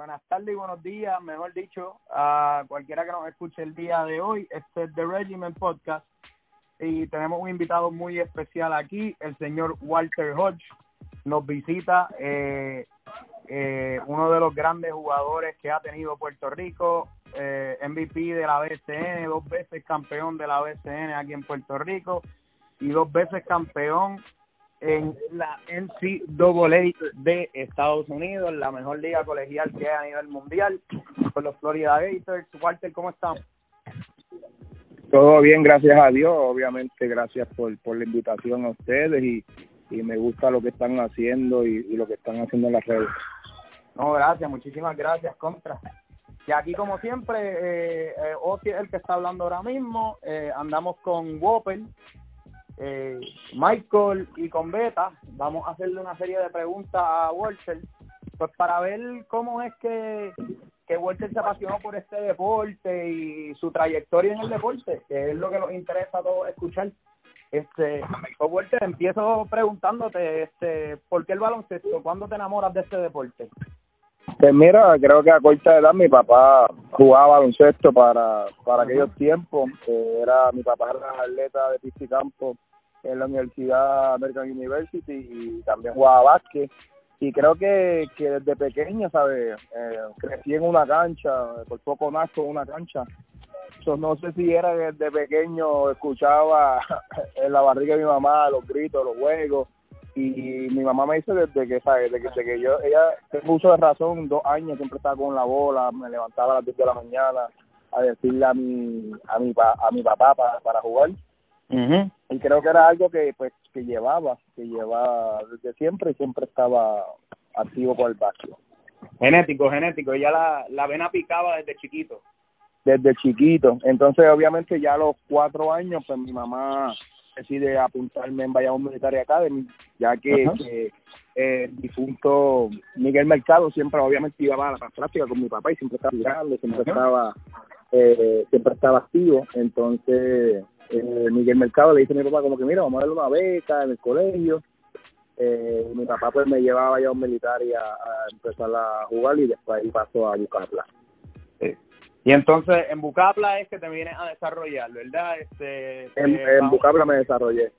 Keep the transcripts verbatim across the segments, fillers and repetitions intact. Buenas tardes y buenos días, mejor dicho, a cualquiera que nos escuche el día de hoy. Este es The Regiment Podcast y tenemos un invitado muy especial aquí, el señor Walter Hodge. Nos visita eh, eh, uno de los grandes jugadores que ha tenido Puerto Rico, eh, M V P de la B S N, dos veces campeón de la B S N aquí en Puerto Rico y dos veces campeón en la N C A A de Estados Unidos, la mejor liga colegial que hay a nivel mundial, con los Florida Gators. Walter, ¿cómo estamos? Todo bien, gracias a Dios. Obviamente, gracias por, por la invitación a ustedes y, y me gusta lo que están haciendo y, y lo que están haciendo en las redes. No, gracias, muchísimas gracias, Contra. Y aquí, como siempre, eh, eh, Oti es el que está hablando ahora mismo. Eh, andamos con Whopper, Eh, Michael y con Beta. Vamos a hacerle una serie de preguntas a Walter, pues para ver cómo es que, que Walter se apasionó por este deporte y su trayectoria en el deporte, que es lo que nos interesa a todos escuchar. Este, pues Walter, empiezo preguntándote, este, ¿por qué el baloncesto? ¿Cuándo te enamoras de este deporte? Pues mira, creo que a corta edad mi papá jugaba baloncesto para, para aquellos tiempos. Era, mi papá era atleta de pista y campo en la Universidad American University y también jugaba básquet, y creo que, que desde pequeño, ¿sabes? Eh, crecí en una cancha, por poco nazco en una cancha. Yo no sé si era que desde pequeño escuchaba en la barriga de mi mamá los gritos, los juegos, y mi mamá me dice desde que, ¿sabes? Desde que, desde que yo, ella tengo uso de razón, dos años siempre estaba con la bola, me levantaba a las diez de la mañana a decirle a mi, a mi, a mi papá para, para jugar. Uh-huh. Y creo que era algo que pues que llevaba, que llevaba desde siempre y siempre estaba activo con el básquet. Genético, genético, ella la, la vena picaba desde chiquito. Desde chiquito, entonces obviamente ya a los cuatro años pues mi mamá decide apuntarme en Valladolid Military Academy, ya que, uh-huh, que eh, el difunto Miguel Mercado siempre obviamente iba a la práctica con mi papá y siempre estaba grande, siempre, uh-huh, estaba eh, siempre estaba activo. Entonces eh, Miguel Mercado le dice a mi papá como que mira, vamos a darle una beca en el colegio. Eh, mi papá pues me llevaba a Valladolid Military a, a empezar a jugar y después ahí pasó a Bucabla. Sí. Y entonces, en Bucabla es que te vienes a desarrollar, ¿verdad? Este, este, en en Bucabla me desarrollé.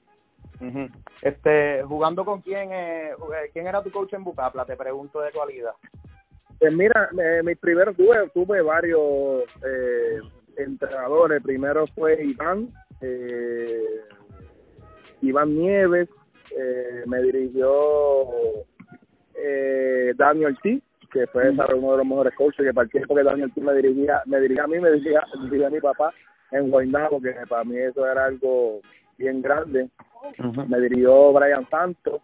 Uh-huh. Este, ¿jugando con quién? Eh, ¿Quién era tu coach en Bucabla? Te pregunto de cualidad. Pues mira, eh, mis primeros tuve, tuve varios eh, entrenadores. El primero fue Iván, eh, Iván Nieves, eh, me dirigió eh, Daniel T, que fue uno de los mejores coaches, que para el tiempo que Daniel T me dirigía, me dirigía a mí, me dirigía, dirigía a mi papá en Guaynabo, que para mí eso era algo bien grande. Uh-huh. Me dirigió Brian Santos,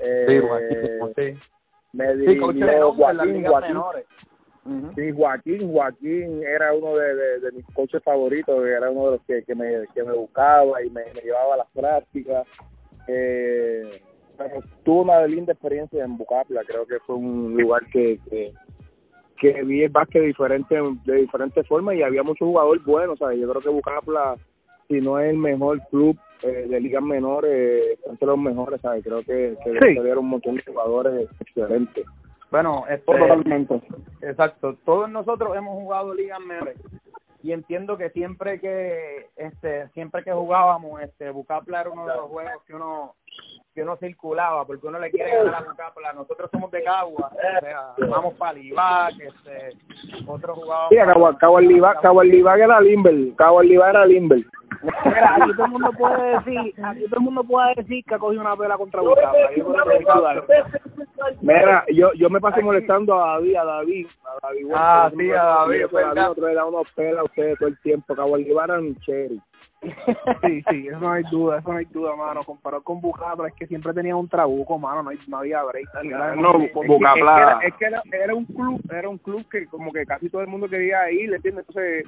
eh, sí, Joaquín, sí. me dirigió sí, Joaquín, Joaquín. Uh-huh. Sí, Joaquín, Joaquín era uno de, de, de mis coaches favoritos, era uno de los que, que, me, que me buscaba y me, me llevaba a las prácticas. Eh, Tuve una linda experiencia en Bucabla, creo que fue un lugar que, que, que vi el básquet diferente, de diferentes formas y había muchos jugadores buenos, ¿sabes? Yo creo que Bucabla, si no es el mejor club eh, de ligas menores, entre los mejores, ¿sabes? Creo que se vieron, sí, un montón de jugadores excelentes. Bueno, este, totalmente. Exacto, todos nosotros hemos jugado ligas menores y entiendo que siempre que este siempre que jugábamos este Bucabla era uno de los juegos que uno que uno circulaba porque uno le quiere ganar a Bucabla. Nosotros somos de Caguas, o sea, vamos para Livac, este otro jugador. Sí, Caguas, Caguas Livac, Caguas Livac era Limber, Caguas Livac era Limber. Mira, aquí todo el mundo puede decir, aquí todo el mundo puede decir que ha cogido una pela contra Bucabla. Mira, yo yo me pasé aquí molestando a David, a David, a David. Ah, sí, a David, pero David otro le da unos pelas a ustedes todo el tiempo. Caguas Livac era un cherry. Sí, sí, eso no hay duda, eso no hay duda, mano. Comparado con Bucabla, es que siempre tenía un trabuco, mano, no, hay, no había break. No, no, no, con Bucabla. Es que, era, es que era, era un club, era un club que como que casi todo el mundo quería ir, ¿entiendes? Entonces,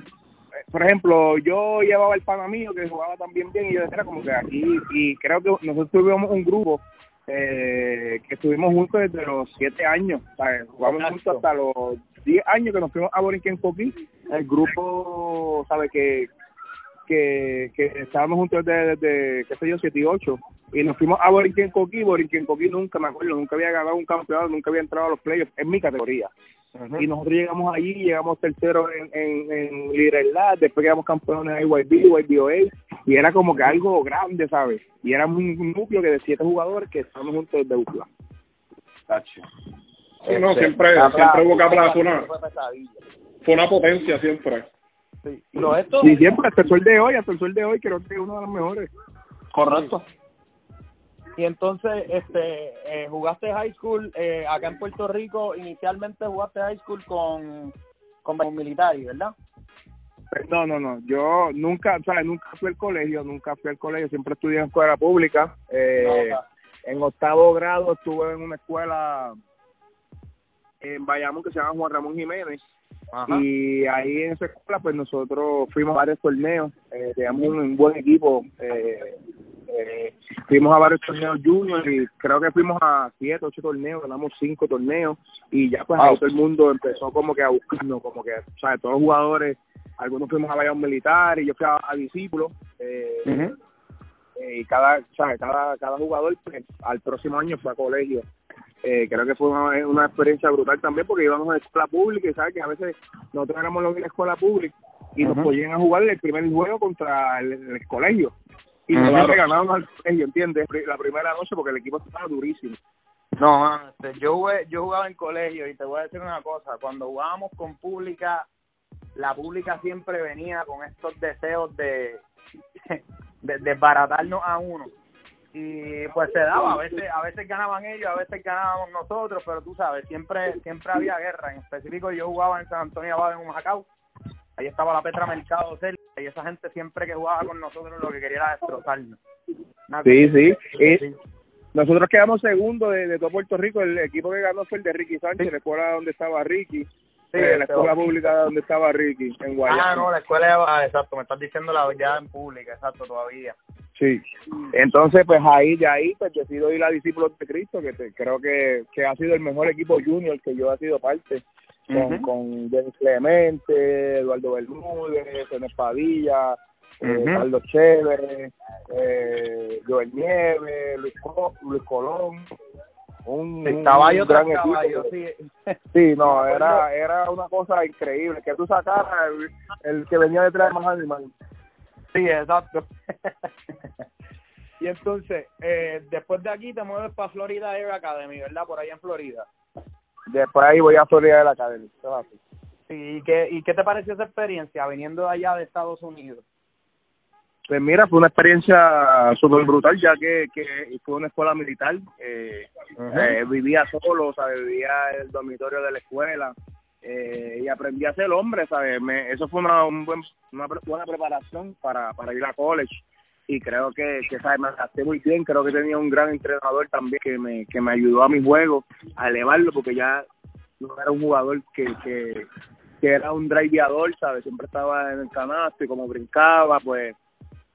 por ejemplo, yo llevaba el pana mío que jugaba también bien y yo era como que aquí, y creo que nosotros tuvimos un grupo eh, que estuvimos juntos desde los siete años, ¿sabes? Jugamos juntos hasta los diez años que nos fuimos a Borinquen Coquí. El grupo, ¿sabes? Que... que que estábamos juntos desde, desde qué sé yo, siete y ocho, y nos fuimos a Borinquen Coquí. Borinquen Coquí nunca, me acuerdo, nunca había ganado un campeonato, nunca había entrado a los playoffs en mi categoría. Uh-huh. Y nosotros llegamos allí, llegamos terceros en, en, en liderazgo, después quedamos campeones en I Y B, Y B O A, y era como que algo grande, ¿sabes? Y era un núcleo que de siete jugadores que estamos juntos desde Bucabla. Tacho. Sí, no, sí, siempre, Bucabla, siempre Bucabla fue una, fue una potencia, siempre. Sí. No, esto... Y siempre, hasta el sol de hoy, hasta el sol de hoy, creo que es uno de los mejores. Correcto. Sí. Y entonces, este, eh, jugaste high school eh, acá en Puerto Rico. Inicialmente jugaste high school con con, con militares, ¿verdad? No, no, no. Yo nunca, o sea, nunca fui al colegio, nunca fui al colegio. Siempre estudié en escuela pública. Eh, no, claro. En octavo grado estuve en una escuela en Bayamón que se llama Juan Ramón Jiménez. Ajá. Y ahí en esa escuela, pues nosotros fuimos a varios torneos. Eh, teníamos un buen equipo. Eh, Eh, fuimos a varios torneos junior y creo que fuimos a siete, ocho torneos, ganamos cinco torneos y ya pues ahí todo el mundo empezó como que a buscarnos, como que, o sea, todos los jugadores, algunos fuimos a Valladolid Militar y yo fui a, a discípulos eh, uh-huh. eh, y cada, o sea, cada, cada jugador pues, al próximo año fue a colegio. Eh, creo que fue una, una experiencia brutal también porque íbamos a escuela pública y sabes que a veces nosotros éramos los de la escuela pública y nos uh-huh. podían a jugar el primer juego contra el, el colegio. Y nos claro. ganaron al colegio, ¿entiendes? La primera noche porque el equipo estaba durísimo. No, man, yo jugué, yo jugaba en colegio y te voy a decir una cosa. Cuando jugábamos con pública, la pública siempre venía con estos deseos de desbaratarnos de, de a uno. Y pues se daba, a veces a veces ganaban ellos, a veces ganábamos nosotros, pero tú sabes, siempre siempre había guerra. En específico yo jugaba en San Antonio Abad en Humacao. Ahí estaba la Petra Mercado cerca y esa gente siempre que jugaba con nosotros lo que quería era destrozarnos. Una sí, sí. Eh, nosotros quedamos segundo de, de todo Puerto Rico. El equipo que ganó fue el de Ricky Sánchez, sí. La escuela donde estaba Ricky. Sí, eh, la escuela pero... pública donde estaba Ricky, en Guayana. Ah, no, la escuela, ah, exacto, me estás diciendo la ya en pública, exacto, todavía. Sí, entonces pues ahí, de ahí, pues decido ir a Discípulos de Cristo, que te, creo que, que ha sido el mejor equipo junior que yo he sido parte. Con, uh-huh. con James Clemente, Eduardo Bermúdez, Tene Padilla, uh-huh. eh, Carlos Chévere, eh, Joel Nieves, Luis, Co- Luis Colón. Un, el caballo un gran caballo, equipo. Sí. sí, no, era era una cosa increíble. Que tú sacaras el, el que venía detrás de más animal. Sí, exacto. Y entonces, eh, después de aquí te mueves para Florida Air Academy, ¿verdad? Por ahí en Florida. Después ahí voy a Florida de la Academia. ¿Y qué, ¿Y qué te pareció esa experiencia viniendo de allá de Estados Unidos? Pues mira, fue una experiencia súper brutal, ya que, que fue una escuela militar. Eh, uh-huh. eh, vivía solo, ¿sabes? Vivía en el dormitorio de la escuela eh, y aprendí a ser hombre, ¿sabes? Me, eso fue una, un buen, una buena preparación para, para ir a college. Y creo que, que ¿sabes? Me adapté muy bien, creo que tenía un gran entrenador también que me que me ayudó a mi juego, a elevarlo, porque ya no era un jugador que, que, que era un driveador, ¿sabes? Siempre estaba en el canasto y como brincaba, pues,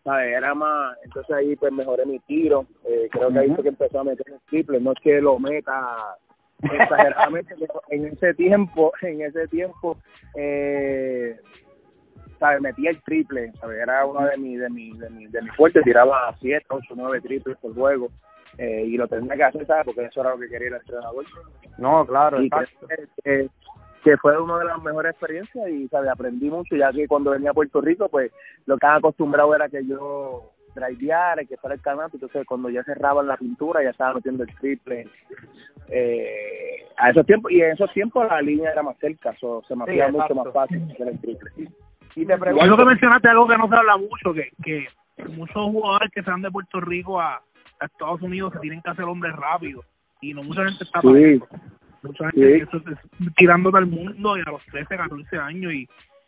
¿sabes? Era más, entonces ahí pues mejoré mi tiro, eh, creo que ahí fue que empezó a meter el triple, no es que lo meta exageradamente, en ese tiempo, en ese tiempo, eh... ¿sabes? Metía el triple, ¿sabes? Era uno de mis de mi, de mi, de mi fuertes, tiraba siete, ocho, nueve triples por juego eh, y lo tenía que hacer, ¿sabes? Porque eso era lo que quería el entrenador. No, claro, y que, que, que fue una de las mejores experiencias y, ¿sabes? Aprendí mucho, ya que cuando venía a Puerto Rico, pues lo que estaba acostumbrado era que yo driveara y que fuera el canasto, entonces cuando ya cerraban la pintura ya estaba metiendo el triple. Eh, a esos tiempos, y en esos tiempos la línea era más cerca, so, se me hacía sí, mucho más fácil meter el triple. Y te pregunto, igual lo que mencionaste, algo que no se habla mucho, que, que muchos jugadores que se van de Puerto Rico a, a Estados Unidos se tienen que hacer hombres rápido y no mucha gente está sí, para eso. Mucha gente sí. eso, es, tirándote al mundo y a los trece, catorce años y,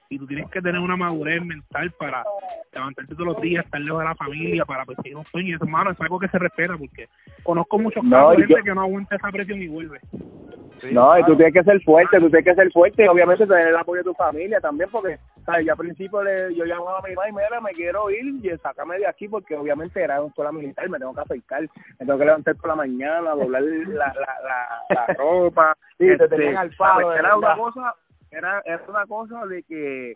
y tú tienes que tener una madurez mental para levantarte todos los días, estar lejos de la familia, para perseguir un sueño. Y eso, hermano, es algo que se respeta porque conozco muchos casos de no, gente que no aguanta esa presión y vuelve. Sí, no, claro. Y tú tienes que ser fuerte, tú tienes que ser fuerte y obviamente tener el apoyo de tu familia también porque, ¿sabes? Yo al principio le, yo llamaba a mi mamá y mira, me quiero ir y sácame de aquí porque obviamente era una escuela militar, me tengo que afeitar, me tengo que levantar por la mañana, doblar la, la, la, la ropa. Sí, este, te tenían al palo. Era una cosa, era, era una cosa de que...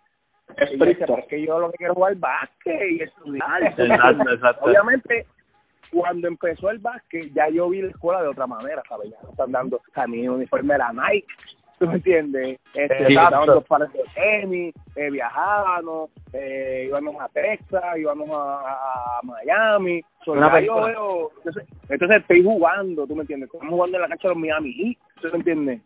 Es que yo lo que quiero es jugar básquet y estudiar. Exacto, exacto. Obviamente... Cuando empezó el básquet, ya yo vi la escuela de otra manera, ¿sabes? Ya no están dando, o sea, mi uniforme era Nike, ¿tú me entiendes? Este, daban dos pares de tenis, eh, viajábamos, eh, íbamos a Texas, íbamos a, a Miami. Una yo veo, entonces, entonces estoy jugando, ¿tú me entiendes? Estamos jugando en la cancha de los Miami Heat, ¿tú me entiendes?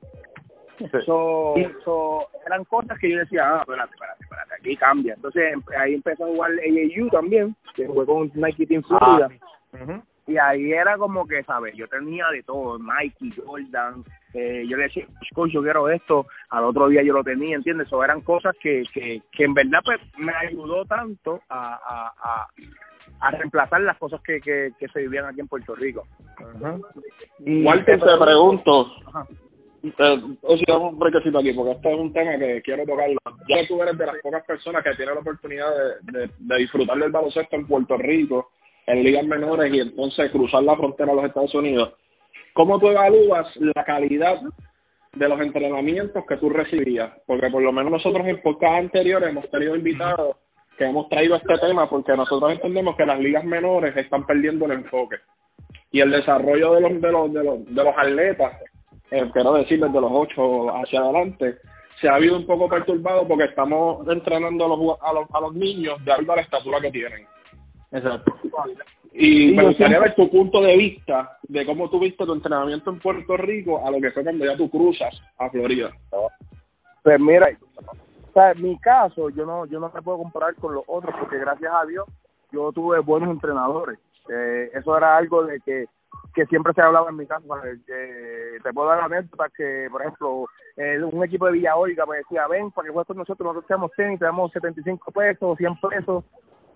Sí. So, so, eran cosas que yo decía, ah, espérate, espérate, espérate, aquí cambia. Entonces ahí empezó a jugar A A U también, que jugué con Nike Team Florida. Ah. Uh-huh. Y ahí era como que, ¿sabes? Yo tenía de todo, Nike, Jordan, eh, yo le decía, coach, yo quiero esto, al otro día yo lo tenía, ¿entiendes? Eso eran cosas que, que, que en verdad pues me ayudó tanto a, a, a, a reemplazar las cosas que, que, que se vivían aquí en Puerto Rico. Uh-huh. Y Walter, te pregunto, eh, o sea, vamos un brequecito aquí, porque este es un tema que quiero tocarlo. Ya tú eres de las pocas personas que tienen la oportunidad de, de, de disfrutar del baloncesto en Puerto Rico, en ligas menores, y entonces cruzar la frontera a los Estados Unidos. ¿Cómo tú evalúas la calidad de los entrenamientos que tú recibías? Porque por lo menos nosotros en podcasts anteriores hemos tenido invitados que hemos traído este tema porque nosotros entendemos que las ligas menores están perdiendo el enfoque. Y el desarrollo de los de los, de los, de los atletas, eh, quiero decir, desde los ocho hacia adelante, se ha habido un poco perturbado porque estamos entrenando a los, a los, a los niños de acuerdo a la estatura que tienen. Exacto. Y sí, me gustaría siempre ver tu punto de vista de cómo tuviste tu entrenamiento en Puerto Rico a lo que fue cuando ya tú cruzas a Florida. Pues mira, o sea, en mi caso, yo no yo no me puedo comparar con los otros porque gracias a Dios yo tuve buenos entrenadores. Eh, eso era algo de que, que siempre se hablaba en mi caso. Eh, te puedo dar la anécdota que, por ejemplo, eh, un equipo de Villa Olga me decía, ven, para que juegues con nosotros, nosotros te damos tenis, te damos setenta y cinco pesos, cien pesos.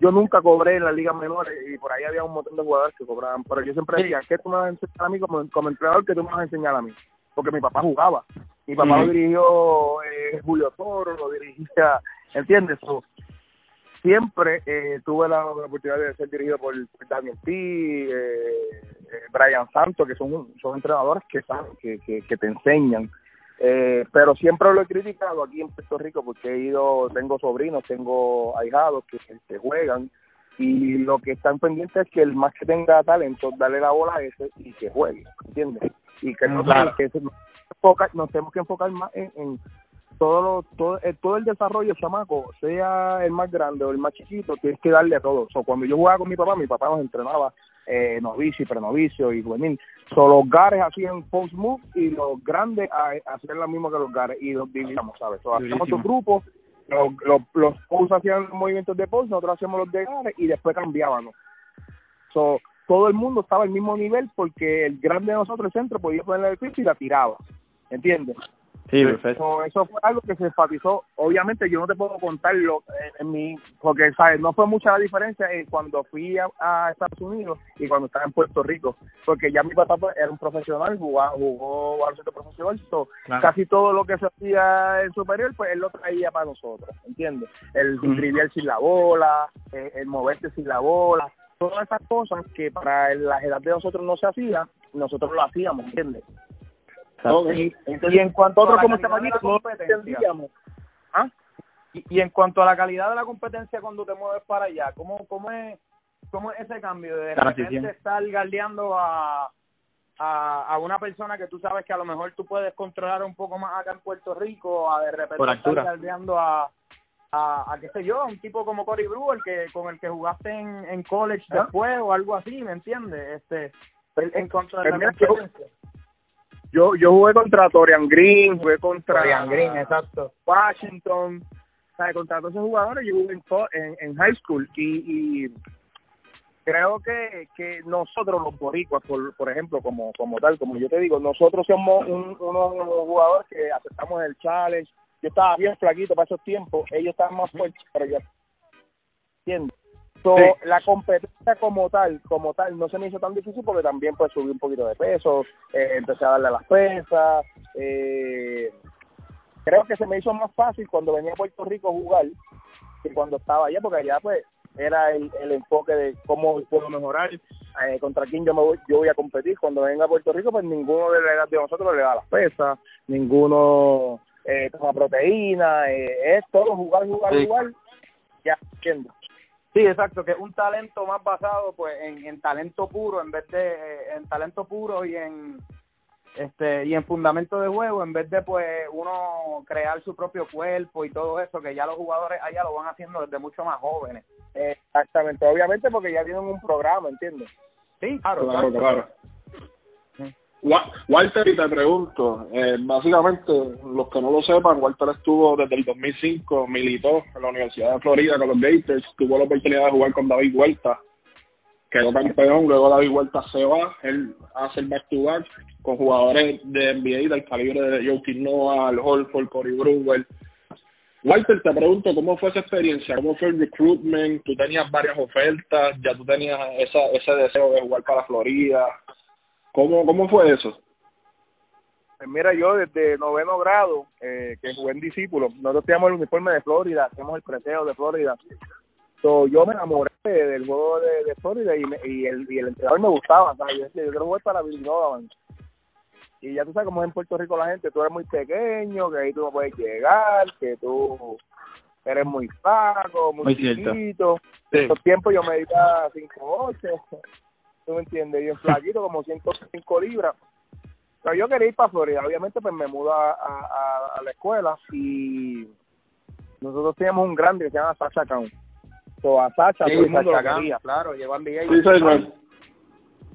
Yo nunca cobré en las ligas menores y por ahí había un montón de jugadores que cobraban, pero yo siempre decía, ¿qué tú me vas a enseñar a mí como, como entrenador? ¿Qué tú me vas a enseñar a mí? Porque mi papá jugaba, mi papá mm. lo dirigió eh, Julio Toro, lo dirigía, ¿entiendes? So, siempre eh, tuve la, la oportunidad de ser dirigido por, por Daniel T, eh, eh, Brian Santos, que son, son entrenadores que saben, que, que, que te enseñan. Eh, pero siempre lo he criticado aquí en Puerto Rico porque he ido, tengo sobrinos, tengo ahijados que, que juegan y lo que están pendientes es que el más que tenga talento, dale la bola a ese y que juegue, ¿entiendes? Y que, claro. no, que se, nos, enfoca, nos tenemos que enfocar más en, en todo, lo, todo, el, todo el desarrollo, chamaco, sea el más grande o el más chiquito, tienes que darle a todo. O sea, cuando yo jugaba con mi papá, mi papá nos entrenaba eh, novicio y prenovicio y juvenil. So, los gares hacían post-move y los grandes hacían lo mismo que los gares y los dividíamos, ¿sabes? So, hacíamos dos grupos, los, los, los post hacían movimientos de post, nosotros hacíamos los de gares y después cambiábamos. So, todo el mundo estaba al mismo nivel porque el grande de nosotros, el centro, podía ponerle el piso y la tiraba, ¿entiendes? Sí, perfecto. So, eso fue algo que se enfatizó. Obviamente yo no te puedo contarlo en, en mi, porque sabes, no fue mucha la diferencia eh, cuando fui a, a Estados Unidos y cuando estaba en Puerto Rico, porque ya mi papá era un profesional, jugaba, jugó baloncesto profesional, so, claro. Casi todo lo que se hacía en superior, pues él lo traía para nosotros, ¿entiendes? El mm. driblar sin la bola, el, el moverte sin la bola, todas esas cosas que para la edad de nosotros no se hacía, nosotros lo hacíamos, ¿entiendes? Okay. Entonces, y en cuanto a la calidad de la competencia, ¿Ah? y, y en cuanto a la calidad de la competencia cuando te mueves para allá, ¿cómo, cómo, es, cómo es ese cambio de, de repente estar galdeando a, a, a una persona que tú sabes que a lo mejor tú puedes controlar un poco más acá en Puerto Rico, a de repente estar galdeando a, a, a, qué sé yo, a un tipo como Corey Brewer que, con el que jugaste en, en college ¿Ah? después o algo así, ¿me entiendes? Este, en, en cuanto a la competencia. Yo yo jugué contra Taurean Green, jugué contra Taurean Green, exacto. Washington, ¿sabes? Contra todos esos jugadores, yo jugué en, en, en high school y, y creo que, que nosotros los boricuas, por, por ejemplo, como como tal, como yo te digo, nosotros somos un, unos jugadores que aceptamos el challenge. Yo estaba bien flaquito para esos tiempos, ellos estaban más fuertes, pero yo entiendo. So, sí. La competencia como tal, como tal, no se me hizo tan difícil porque también pues subí un poquito de peso, eh, empecé a darle a las pesas, eh, creo que se me hizo más fácil cuando venía a Puerto Rico a jugar que cuando estaba allá, porque allá pues era el, el enfoque de cómo puedo mejorar, eh, contra quién yo me voy, yo voy a competir. Cuando venga a Puerto Rico pues ninguno de la edad de nosotros le da las pesas, ninguno eh, toma proteína, eh, es todo jugar, jugar, sí. jugar, ya, entiendo. Sí, exacto, que es un talento más basado pues en, en talento puro en vez de en talento puro y en este y en fundamento de juego, en vez de pues uno crear su propio cuerpo y todo eso, que ya los jugadores allá lo van haciendo desde mucho más jóvenes. Exactamente, obviamente porque ya tienen un programa, ¿entiendes? Sí, claro, claro, claro. Sí. Walter, y te pregunto, eh, básicamente, los que no lo sepan, Walter estuvo desde el dos mil cinco, militó en la Universidad de Florida con los Gators, tuvo la oportunidad de jugar con David Huerta, quedó campeón, luego David Huerta se va, él hace el back-to-back con jugadores de N B A del calibre de Joaquín, Noah, Al Horford, Corey Brewer. Walter, te pregunto, ¿cómo fue esa experiencia? ¿Cómo fue el recruitment? ¿Tú tenías varias ofertas? ¿Ya tú tenías esa, ese deseo de jugar para Florida? ¿Cómo, cómo fue eso? Mira, yo desde noveno grado, eh, que jugué en discípulo, nosotros teníamos el uniforme de Florida, teníamos el preseo de Florida. So, yo me enamoré del juego de, de Florida y, me, y, el, y el entrenador me gustaba. ¿Sabes? Yo decía, yo quiero jugar para Villanova. Y ya tú sabes cómo es en Puerto Rico la gente, tú eres muy pequeño, que ahí tú no puedes llegar, que tú eres muy flaco, muy, muy chiquito. Sí. En esos tiempos yo medía cinco ocho. ¿Tú me entiendes? Bien flaquito, como ciento cinco libras. Pero yo quería ir para Florida. Obviamente, pues me mudo a, a, a la escuela y nosotros teníamos un grande que se llama Sacha Cown. So, a Sacha, sí, Sacha Cown, claro, llevó a Miguel. Sí, soy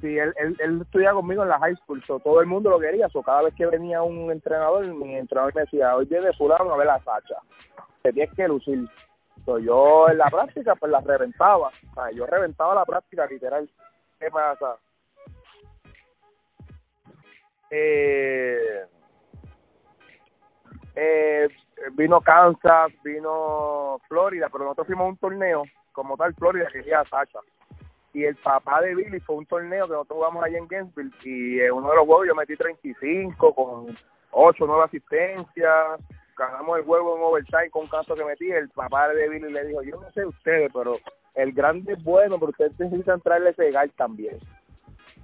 sí, él, él, él estudiaba conmigo en la high school. So, todo el mundo lo quería. So, cada vez que venía un entrenador, mi entrenador me decía, oye, de fulano, a ver a Sacha. Te tienes que lucir. So, yo en la práctica, pues la reventaba. O sea, yo reventaba la práctica, literal. ¿Qué pasa? Eh, eh, vino Kansas, vino Florida, pero nosotros fuimos a un torneo, como tal Florida, que era Sacha. Y el papá de Billy fue un torneo que nosotros jugamos allá en Gainesville, y en uno de los juegos yo metí treinta y cinco con ocho, nueve asistencias, ganamos el juego en overtime con un canto que metí. El papá de Billy le dijo, yo no sé ustedes, pero el grande es bueno, pero ustedes necesitan traerle ese gal también.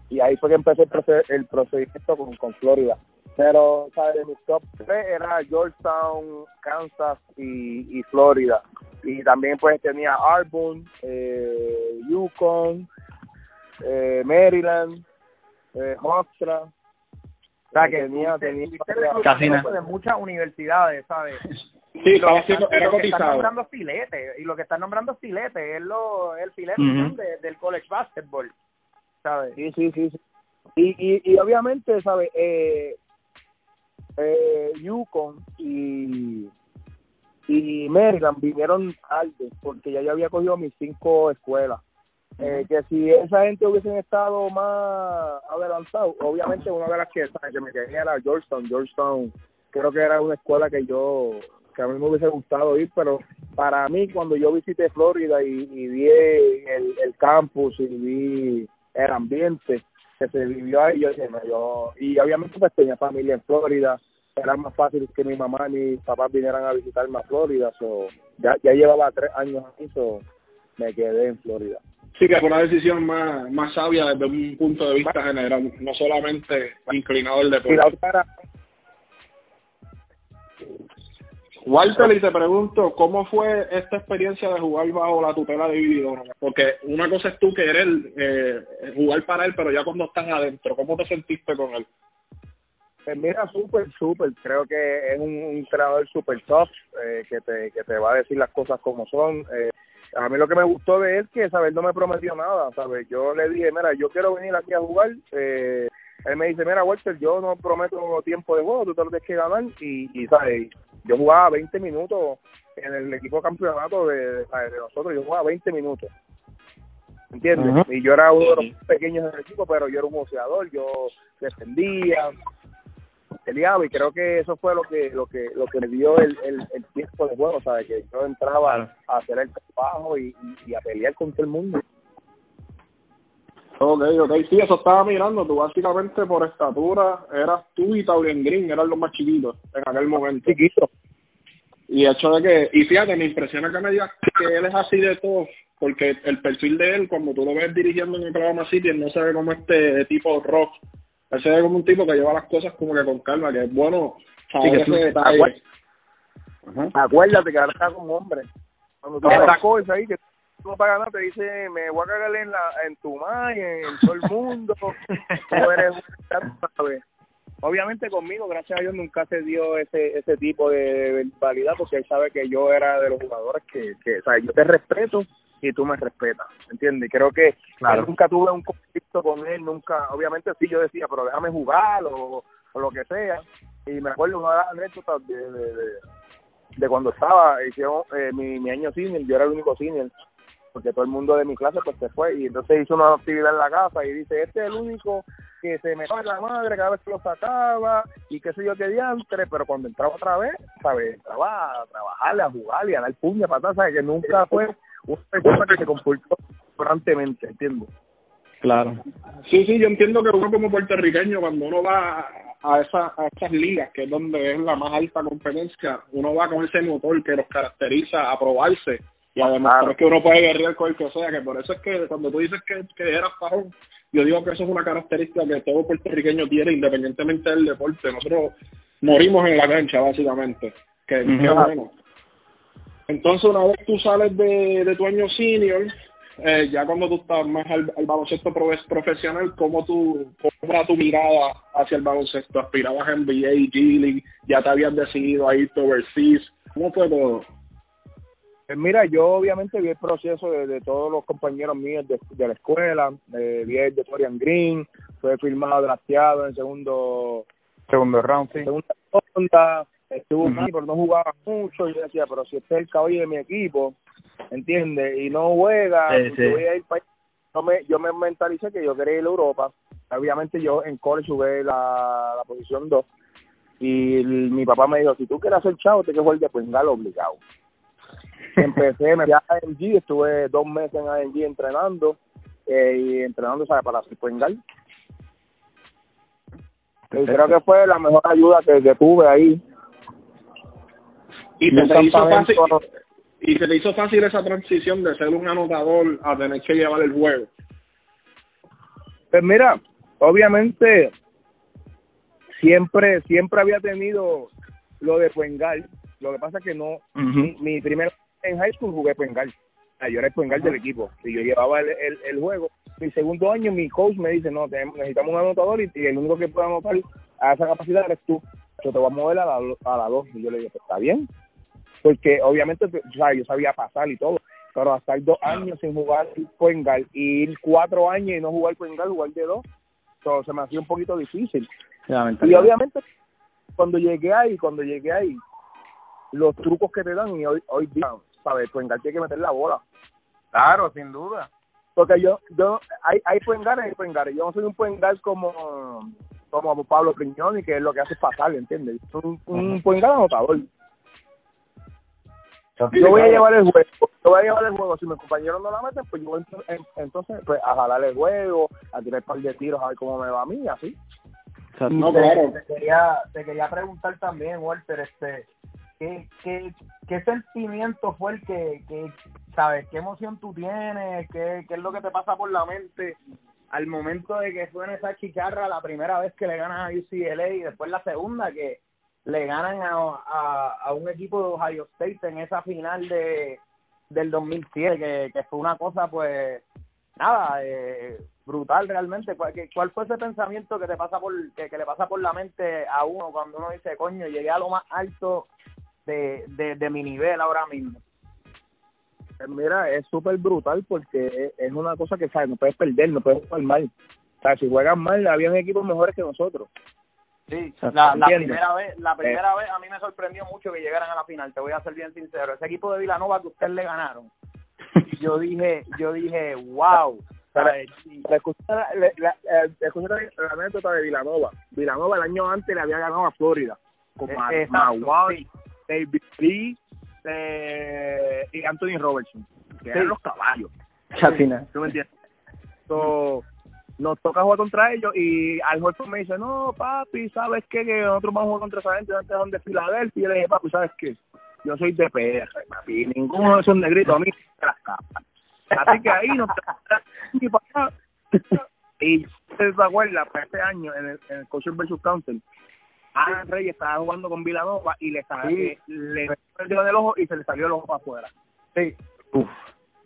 Y ahí fue que empecé el, proced- el procedimiento con, con Florida. Pero, ¿sabes? Mis top tres era Georgetown, Kansas y, y Florida. Y también, pues, tenía Auburn, eh, Yukon, eh, Maryland, eh, Hofstra. O sea, que tenía, tenía, tenía Casina. De muchas universidades, ¿sabes? Sí, lo que, están, era lo que están nombrando filete, y lo que están nombrando filete es lo, el filete uh-huh. de, del college basketball, ¿sabes? Sí, sí, sí. sí. Y, y, y obviamente, ¿sabes? Eh, eh, Yukon y, y Maryland vinieron tarde, porque ya yo había cogido mis cinco escuelas. Uh-huh. Eh, que si esa gente hubiesen estado más adelantados, obviamente una de las que, que me quería era Georgetown. Georgetown creo que era una escuela que yo... que a mí me hubiese gustado ir, pero para mí cuando yo visité Florida y, y vi el, el campus y vi el ambiente que se vivió ahí, yo dije, no, yo... Y obviamente pues tenía familia en Florida, era más fácil que mi mamá y mis papás vinieran a visitarme a Florida, so, ya, ya llevaba tres años aquí, so, me quedé en Florida. Sí, que fue una decisión más, más sabia desde un punto de vista general, no solamente inclinado al deporte. Y la otra era... Walter, y te pregunto, ¿cómo fue esta experiencia de jugar bajo la tutela de Billy Donovan? Porque una cosa es tú querer eh, jugar para él, pero ya cuando estás adentro, ¿cómo te sentiste con él? Pues mira, súper, súper. Creo que es un, un entrenador súper soft, eh, que te que te va a decir las cosas como son. Eh, a mí lo que me gustó de él es que, ¿sabes? No me prometió nada, ¿sabes? Yo le dije, mira, yo quiero venir aquí a jugar. Eh, él me dice, mira, Walter, yo no prometo tiempo de juego, tú te lo tienes que ganar. Y, y ¿sabes? Yo jugaba veinte minutos en el equipo de campeonato de, de, de nosotros, yo jugaba veinte minutos, ¿entiendes? Uh-huh. Y yo era uno de los pequeños del equipo, pero yo era un boxeador, yo defendía, peleaba, y creo que eso fue lo que lo que, lo que me dio el, el, el tiempo de juego, ¿sabes? Que yo entraba a hacer el trabajo y, y, y a pelear con todo el mundo. Ok, ok, sí, eso estaba mirando, tú básicamente por estatura eras tú y Taurean Green, eran los más chiquitos en aquel momento. Chiquito. Y hecho de que, y fíjate, me impresiona que me digas que él es así de todo, porque el perfil de él, cuando tú lo ves dirigiendo en el programa City, él no se ve como este tipo rock, él se ve como un tipo que lleva las cosas como que con calma, que es bueno, sí, que ese detalle. Acuérdate, acuérdate que ahora está como hombre, cuando tú ves las cosas ahí que... tú para ganar te dice, me voy a cagar en, la, en tu madre, en todo el mundo. Tú eres un... Obviamente conmigo, gracias a Dios, nunca se dio ese ese tipo de verbalidad, porque él sabe que yo era de los jugadores que, que o sea, yo te respeto y tú me respetas, ¿entiendes? Creo que claro. Yo nunca tuve un conflicto con él, nunca, obviamente sí, yo decía, pero déjame jugar o, o lo que sea. Y me acuerdo una anécdota de, de, de, de cuando estaba, hicieron eh, mi, mi año senior, yo era el único senior, porque todo el mundo de mi clase pues se fue, y entonces hizo una actividad en la casa y dice, este es el único que se me cae la madre cada vez que lo sacaba y qué sé yo qué diantre, pero cuando entraba otra vez, ¿sabes? Entraba a trabajarle, a jugarle, a dar puña, patadas, ¿sabes? Que nunca fue una persona que se comportó constantemente, ¿entiendes? Claro. Sí, sí, yo entiendo que uno como puertorriqueño, cuando uno va a, esa, a esas ligas, que es donde es la más alta competencia, uno va con ese motor que los caracteriza a probarse. Y además claro. Es que uno puede guerrear con el que sea, que por eso es que cuando tú dices que, que eras fajón, yo digo que eso es una característica que todo puertorriqueño tiene, independientemente del deporte. Nosotros morimos en la cancha, básicamente. Que, uh-huh. que bueno. Entonces, una vez tú sales de, de tu año senior, eh, ya cuando tú estás más al, al baloncesto profesional, ¿cómo tú, cómo era tu mirada hacia el baloncesto? ¿Aspirabas a N B A, G League? ¿Ya te habías decidido a irte overseas? ¿Cómo fue todo? Pues mira, yo obviamente vi el proceso de, de todos los compañeros míos de, de la escuela, eh, vi el de Taurean Green, fue firmado, drafteado en segundo segundo round, sí. Segunda ronda, estuvo mal, uh-huh. pero no jugaba mucho, yo decía, pero si este es el caballo de mi equipo, ¿entiendes? Y no juega, eh, sí. yo voy a ir para allá. Yo me, yo me mentalicé que yo quería ir a Europa, obviamente yo en college jugué la, la posición dos, y el, mi papá me dijo, si tú quieres hacer chavo, te que jugar de Pringalo obligado. Empecé, me fui a A M G, estuve dos meses en A M G entrenando, eh, y entrenando, ¿sabes? Para hacer Pringal. Creo que fue la mejor ayuda que, que tuve ahí. ¿Y, te te hizo fácil, ¿Y se te hizo fácil esa transición de ser un anotador a tener que llevar el juego? Pues mira, obviamente, siempre siempre había tenido lo de Pringal. Lo que pasa es que no, uh-huh. mi, mi primer en high school jugué Pringal. Yo era el Pringal uh-huh. del equipo y yo llevaba el, el, el juego. Mi segundo año mi coach me dice, no, te, necesitamos un anotador y, y el único que puede anotar a esa capacidad eres tú. Yo te voy a mover a la, a la dos. Y yo le dije, pues está bien. Porque obviamente o sea, yo sabía pasar y todo, pero hasta dos uh-huh. años sin jugar Pringal y ir cuatro años y no jugar Pringal, jugar de dos, entonces se me hacía un poquito difícil. Y obviamente cuando llegué ahí, cuando llegué ahí, los trucos que te dan y hoy hoy día, ¿sabes? Pringal tiene que meter la bola. Claro, sin duda. Porque yo, yo hay, hay Pringal, hay Pringal. Yo no soy un Pringal como, como Pablo Prignoni, que es lo que hace pasar, ¿entiendes? Un, un Pringal anotador. Yo voy a llevar el juego, yo voy a llevar el juego. Si mis compañeros no la meten, pues yo voy entonces pues, a jalar el juego, a tirar un par de tiros, a ver cómo me va a mí, así. No, claro. Te, te, quería, te quería preguntar también, Walter, este... ¿Qué, qué, ¿Qué sentimiento fue el que, que, sabes, qué emoción tú tienes, qué, qué es lo que te pasa por la mente al momento de que suena esa chicharra la primera vez que le ganas a U C L A y después la segunda que le ganan a, a, a un equipo de Ohio State en esa final de del dos mil siete, que, que fue una cosa, pues, nada, eh, brutal realmente? ¿Cuál, ¿Cuál fue ese pensamiento que te pasa por que, que le pasa por la mente a uno cuando uno dice, coño, llegué a lo más alto De, de, de mi nivel ahora mismo? Mira, es súper brutal porque es una cosa que, ¿sabes? No puedes perder, no puedes jugar mal. O sea, si juegas mal, habían equipos mejores que nosotros. Sí, la, la primera vez la primera eh. vez a mí me sorprendió mucho que llegaran a la final, te voy a ser bien sincero. Ese equipo de Villanova que ustedes le ganaron, yo dije, yo dije, wow. Escucha la, la, la, la anécdota de Villanova. Villanova el año antes le había ganado a Florida. Con eh, Maguire, David Lee eh, y Anthony Robertson, que eran sí. los caballos. Chacina. ¿Tú me entiendes? So, nos toca jugar contra ellos y al juego me dice, no, papi, ¿sabes qué? Que nosotros vamos a jugar contra esa gente, antes son de Filadelfia. Y yo le dije, papi, ¿sabes qué? Yo soy de P R, papi, ninguno de esos negritos a mí se las capas. Así que ahí nos traen. Y se acuerda, para este año, en el, en el Coaching versus Council, Alan Ray estaba jugando con Villanova y le salió sí. el dedo del ojo y se le salió el ojo para afuera. Sí. Uf.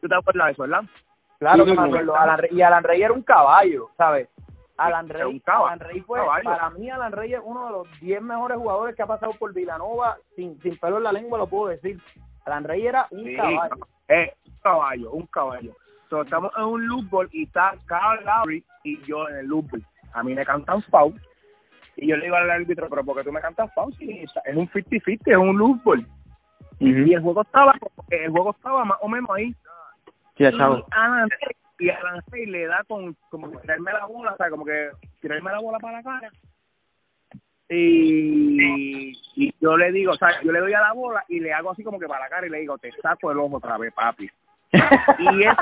¿Tú te acuerdas de eso, verdad? Claro que me acuerdo. Alan Rey, y Alan Ray era un caballo, ¿sabes? Alan Ray, Alan Ray fue, para mí Alan Ray es uno de los diez mejores jugadores que ha pasado por Villanova, sin, sin pelo en la lengua lo puedo decir. Alan Ray era un sí, caballo. Eh, un caballo, un caballo. So, estamos en un loopball y está Kyle Lowry y yo en el loopball. A mí me cantan foul y yo le digo al árbitro, pero porque tú me cantas foul, sí, es un cincuenta cincuenta, es un loopball. Uh-huh. Y el juego estaba, el juego estaba más o menos ahí. Sí, chavo. Y Alan Ray le da con como tirarme la bola, o sea, como que tirarme la bola para la cara. Y, y yo le digo, o sea, yo le doy a la bola y le hago así como que para la cara y le digo, te saco el ojo otra vez, papi. Y eso,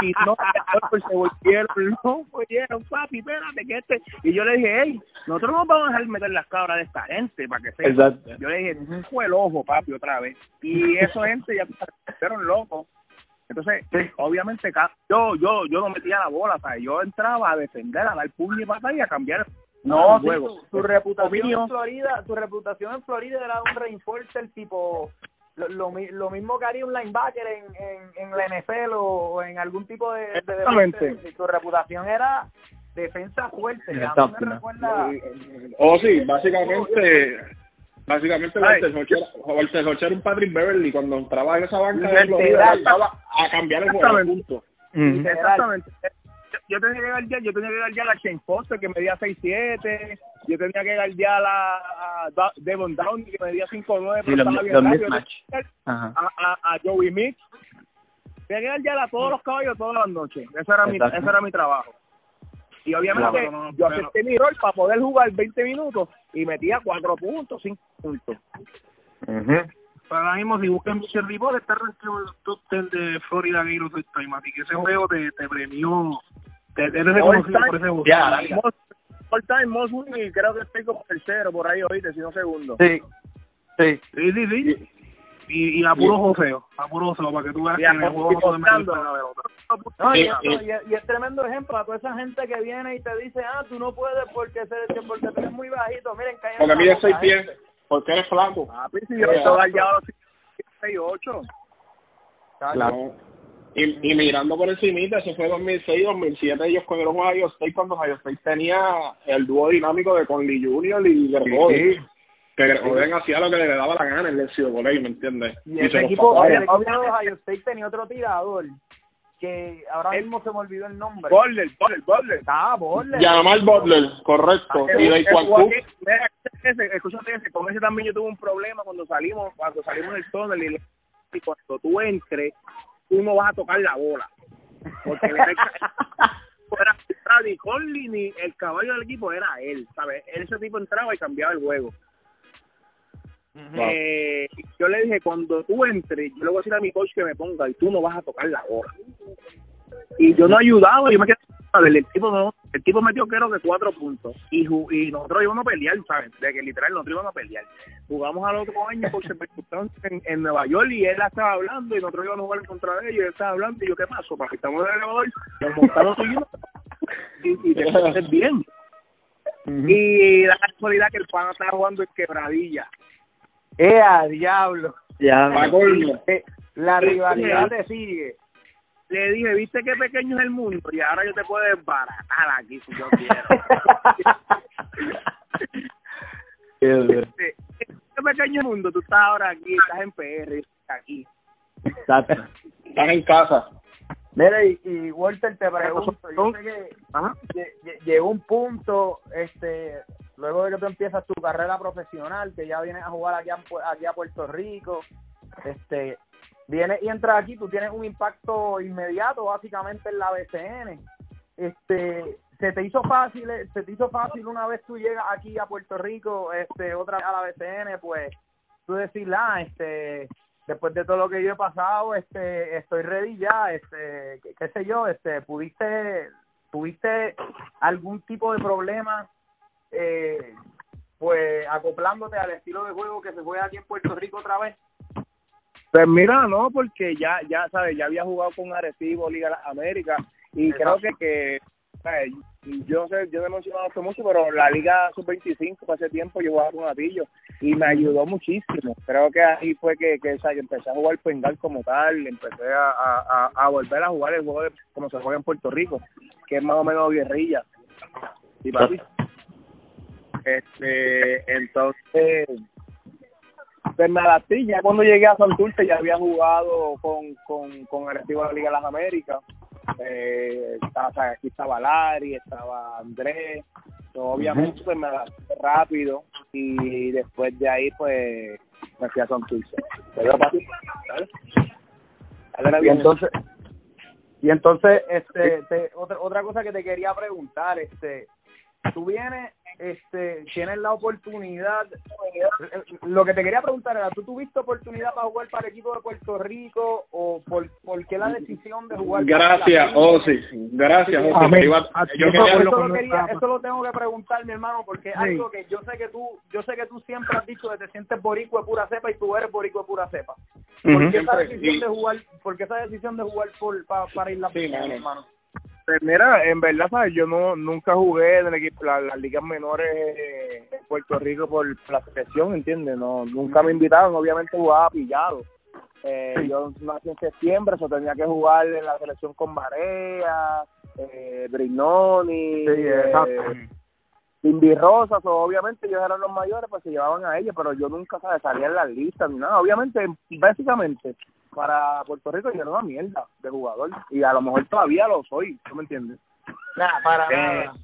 si no, se volvieron, no volvieron, papi, espérate que este. Y yo le dije, hey, nosotros no vamos a dejar meter las cabras de esta gente para que se. Yo le dije, no fue el ojo, papi, otra vez. Y eso, gente, ya fueron locos. Entonces, obviamente, yo yo yo no metía la bola, ¿sabes? Yo entraba a defender, a dar puño y patada y a cambiar. No, sí, tu, tu reputación en Florida, tu reputación en Florida era un reinforcer tipo, lo, lo, lo mismo que haría un linebacker en, en, en la N F L o en algún tipo de... Exactamente. De, tu reputación era defensa fuerte. Exacto. Me recuerda... Oh, sí, básicamente... Básicamente, Walter Hodge era un Patrick Beverly cuando entraba en esa banca de Florida, estaba a cambiar el juego de punto. Mm-hmm. Exactamente. Yo tenía que guardiar, yo tenía que guardiar a Shane Foster, que medía seis siete, yo tenía que guardiar a, a Devon Downey, que medía cinco nueve, sí, a, a, a Joey Mitch. Tenía que guardiar a todos los caballos todas las noches. Eso era mi, eso era mi trabajo. Y obviamente claro, yo acepté mi rol para poder jugar veinte minutos y metía cuatro puntos, cinco puntos. Uh-huh. Ahora mismo, si buscan Michel Ribot, está rankeado en los top diez de Florida Gators All Time. Así que ese juego te, te premió. Te, eres reconocido por ese juego. Ya, ahora mismo. All Time, Most Winning, y creo que estoy como tercero por ahí, oíste, si no segundo. Sí. Sí, sí, sí. sí. Y, y a puro joseo, a puro joseo, para que tú veas que el juego no se no, y, y, y es tremendo ejemplo a toda esa gente que viene y te dice, ah, tú no puedes porque, se, porque eres muy bajito, miren, cállate. Porque mide seis pies, porque eres flaco. Ah, pues si yo te voy a los seis ocho. Claro. Y, y mirando por encimita, eso fue dos mil seis, dos mil siete, ellos con el Ohio State, cuando Ohio State tenía el dúo dinámico de Conley junior y Germán. Que Joden hacía lo que le daba la gana en el Ciudad Voley, ¿me entiendes? Y, y ese equipo, el equipo de Ohio State tenía otro tirador que ahora mismo el, se me olvidó el nombre. Borler, Borler, Borler. Ah, Borler. Llamar Borler, correcto. Ah, y de Joaquín. Escúchate ese, con ese también yo tuve un problema cuando salimos, cuando salimos del túnel y, y cuando tú entres, tú no vas a tocar la bola. Porque el era Travis Conley, ni el caballo del equipo era él, ¿sabes? Ese tipo entraba y cambiaba el juego. Uh-huh. Eh, yo le dije, cuando tú entres, yo le voy a decir a mi coach que me ponga y tú no vas a tocar la bola. Y yo no ayudaba, yo me quedé, ¿sabes? El tipo no, el tipo metió creo que cuatro puntos y, y nosotros íbamos a pelear, ¿sabes? De que literal nosotros íbamos a pelear. Jugamos al otro año porque en, en Nueva York y él estaba hablando y nosotros íbamos a jugar en contra de ellos y él estaba hablando y yo, ¿qué pasó? Para que estamos en el elevador, nos montaron suyos y, y te vas a hacer bien. Uh-huh. Y la casualidad que el pan estaba jugando en Quebradilla. ¡Eh, a diablo! Ya, la rivalidad te sigue. Le dije, ¿viste qué pequeño es el mundo? Y ahora yo te puedo desbaratar aquí si yo quiero. ¿Viste qué pequeño es el mundo? Tú estás ahora aquí, estás en P R, estás aquí. Exacto. Estás en casa. Mira, y, y Walter, te pregunto, yo sé que ajá, llegó un punto, este, luego de que tú empiezas tu carrera profesional, que ya vienes a jugar aquí a, aquí a Puerto Rico, este, vienes y entras aquí, tú tienes un impacto inmediato básicamente en la B S N. Este, se te hizo fácil, se te hizo fácil una vez tú llegas aquí a Puerto Rico, este, otra vez a la B S N, pues, tú decís, ah, este... después de todo lo que yo he pasado, este, estoy ready ya, este, qué, qué sé yo, este, pudiste, tuviste algún tipo de problema, eh, pues, acoplándote al estilo de juego que se juega aquí en Puerto Rico otra vez. Pues mira, no, porque ya, ya sabes, ya había jugado con Arecibo, Liga de las Américas, y exacto, creo que, que eh, yo sé, yo no he mencionado esto mucho, pero la Liga sub veinticinco hace tiempo yo jugaba con Atillo y me ayudó muchísimo. Creo que ahí fue que, que, o sea, que empecé a jugar pengal como tal, empecé a, a, a volver a jugar el juego de, como se juega en Puerto Rico, que es más o menos guerrilla. Y papi. Este, entonces, pues me adapté. Ya cuando llegué a Santurce ya había jugado con, con, con el equipo de la Liga de las Américas. Eh, estaba, o sea, aquí estaba Larry, estaba Andrés, obviamente uh-huh. pues me adapté rápido y después de ahí pues me fui a Santurce. Pero papi, ¿sabes? Y entonces, y entonces este, te, otra, otra cosa que te quería preguntar, este, tú vienes, este, tienes la oportunidad, lo que te quería preguntar era, ¿tú tuviste oportunidad para jugar para el equipo de Puerto Rico o por, por qué la decisión de jugar? Gracias, oh sí, gracias. Sí, José. Iba, yo eso, quería, eso, lo quería, eso lo tengo que preguntar, mi hermano, porque es sí. algo que yo sé que tú, yo sé que tú siempre has dicho que te sientes boricua de pura cepa y tú eres boricua de pura cepa. ¿Por uh-huh. qué esa decisión sí. de jugar, por qué esa decisión de jugar por, para, para ir la sí, primera, mi hermano? Pues mira, en verdad, ¿sabes? Yo no nunca jugué en el equipo, la, las ligas menores eh, en Puerto Rico por la selección, ¿entiendes? No, nunca me invitaron, obviamente jugaba pillado. Eh, yo nací en septiembre, eso tenía que jugar en la selección con Marea, eh, Brignoni, sí, eh, Timbi Rosas, o obviamente ellos eran los mayores, pues se llevaban a ellos, pero yo nunca, ¿sabes? Salía en las listas ni nada. Obviamente, básicamente, para Puerto Rico yo era una mierda de jugador y a lo mejor todavía lo soy, ¿tú me entiendes? Nada, para eh, nada.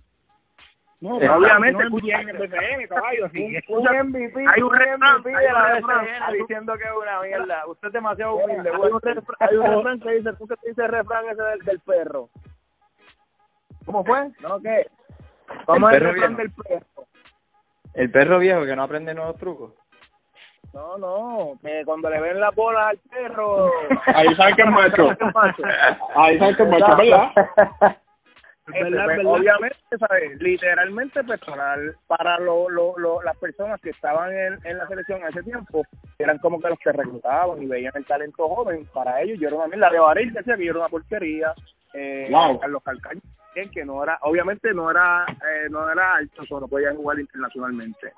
No, eh, obviamente no escuché en el B S N, caballo. Un M V P, hay un M V P de la B S N diciendo que es una mierda. Usted es demasiado humilde. Hay un refrán que dice, ¿tú qué te dice el refrán ese del, del perro? ¿Cómo fue? No, ¿qué? ¿Cómo es el refrán del perro? El perro viejo que no aprende nuevos trucos. No, no, que cuando le ven las bolas al perro... Ahí saben que es macho. Ahí saben que es macho, ¿verdad? Es verdad, pues, verdad. Obviamente, ¿sabes? Literalmente, pues, para, para lo, lo, lo, las personas que estaban en, en la selección hace tiempo, eran como que los que reclutaban y veían el talento joven. Para ellos, yo era una mierda. De Baril decía que yo era una porquería. Eh, wow. Carlos Calcaño, que no era, obviamente no era, eh, no era alto, solo podía jugar internacionalmente.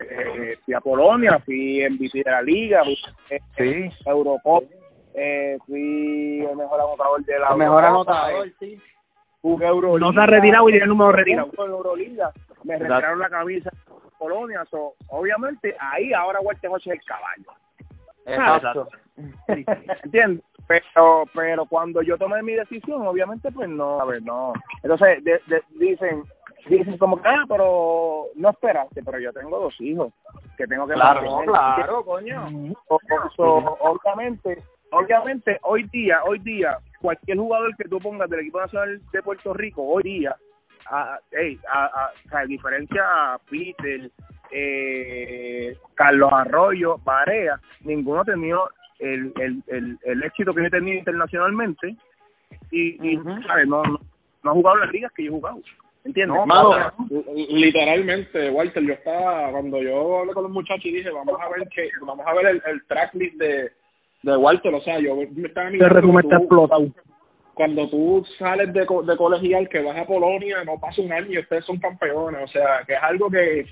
Eh, fui a Polonia, fui M V P de la liga, fui eh, sí. Eurocopa, eh, fui el mejor anotador de la mejor anotador, eh, sí. Jugué Euroliga. No se ha retirado y tiene el número retirado. Euroliga, me Exacto. retiraron la camisa de Polonia, so, obviamente ahí ahora Walter Hodge es el caballo. Exacto. Sí. ¿Entiendes? Pero, pero cuando yo tomé mi decisión, obviamente, pues no, a ver, no. Entonces, de, de, dicen, dicen como que, ah, pero no esperaste, pero yo tengo dos hijos que tengo que... Claro, mantener. Claro, coño. O, so, obviamente, obviamente, hoy día, hoy día, cualquier jugador que tú pongas del equipo nacional de Puerto Rico, hoy día, a, a, a, a diferencia a Peter, eh, Carlos Arroyo, Barea, ninguno ha tenido... El, el el el éxito que yo he tenido internacionalmente y, y uh-huh. ¿sabes? No, no no he jugado las ligas que yo he jugado, ¿entiendes? No, Mano, no. Literalmente, Walter, yo estaba, cuando yo hablé con los muchachos y dije, vamos a ver que vamos a ver el, el tracklist de de Walter, o sea, yo me estaba mirando tú, cuando tú sales de de colegial que vas a Polonia, no pasa un año y ustedes son campeones, o sea, que es algo que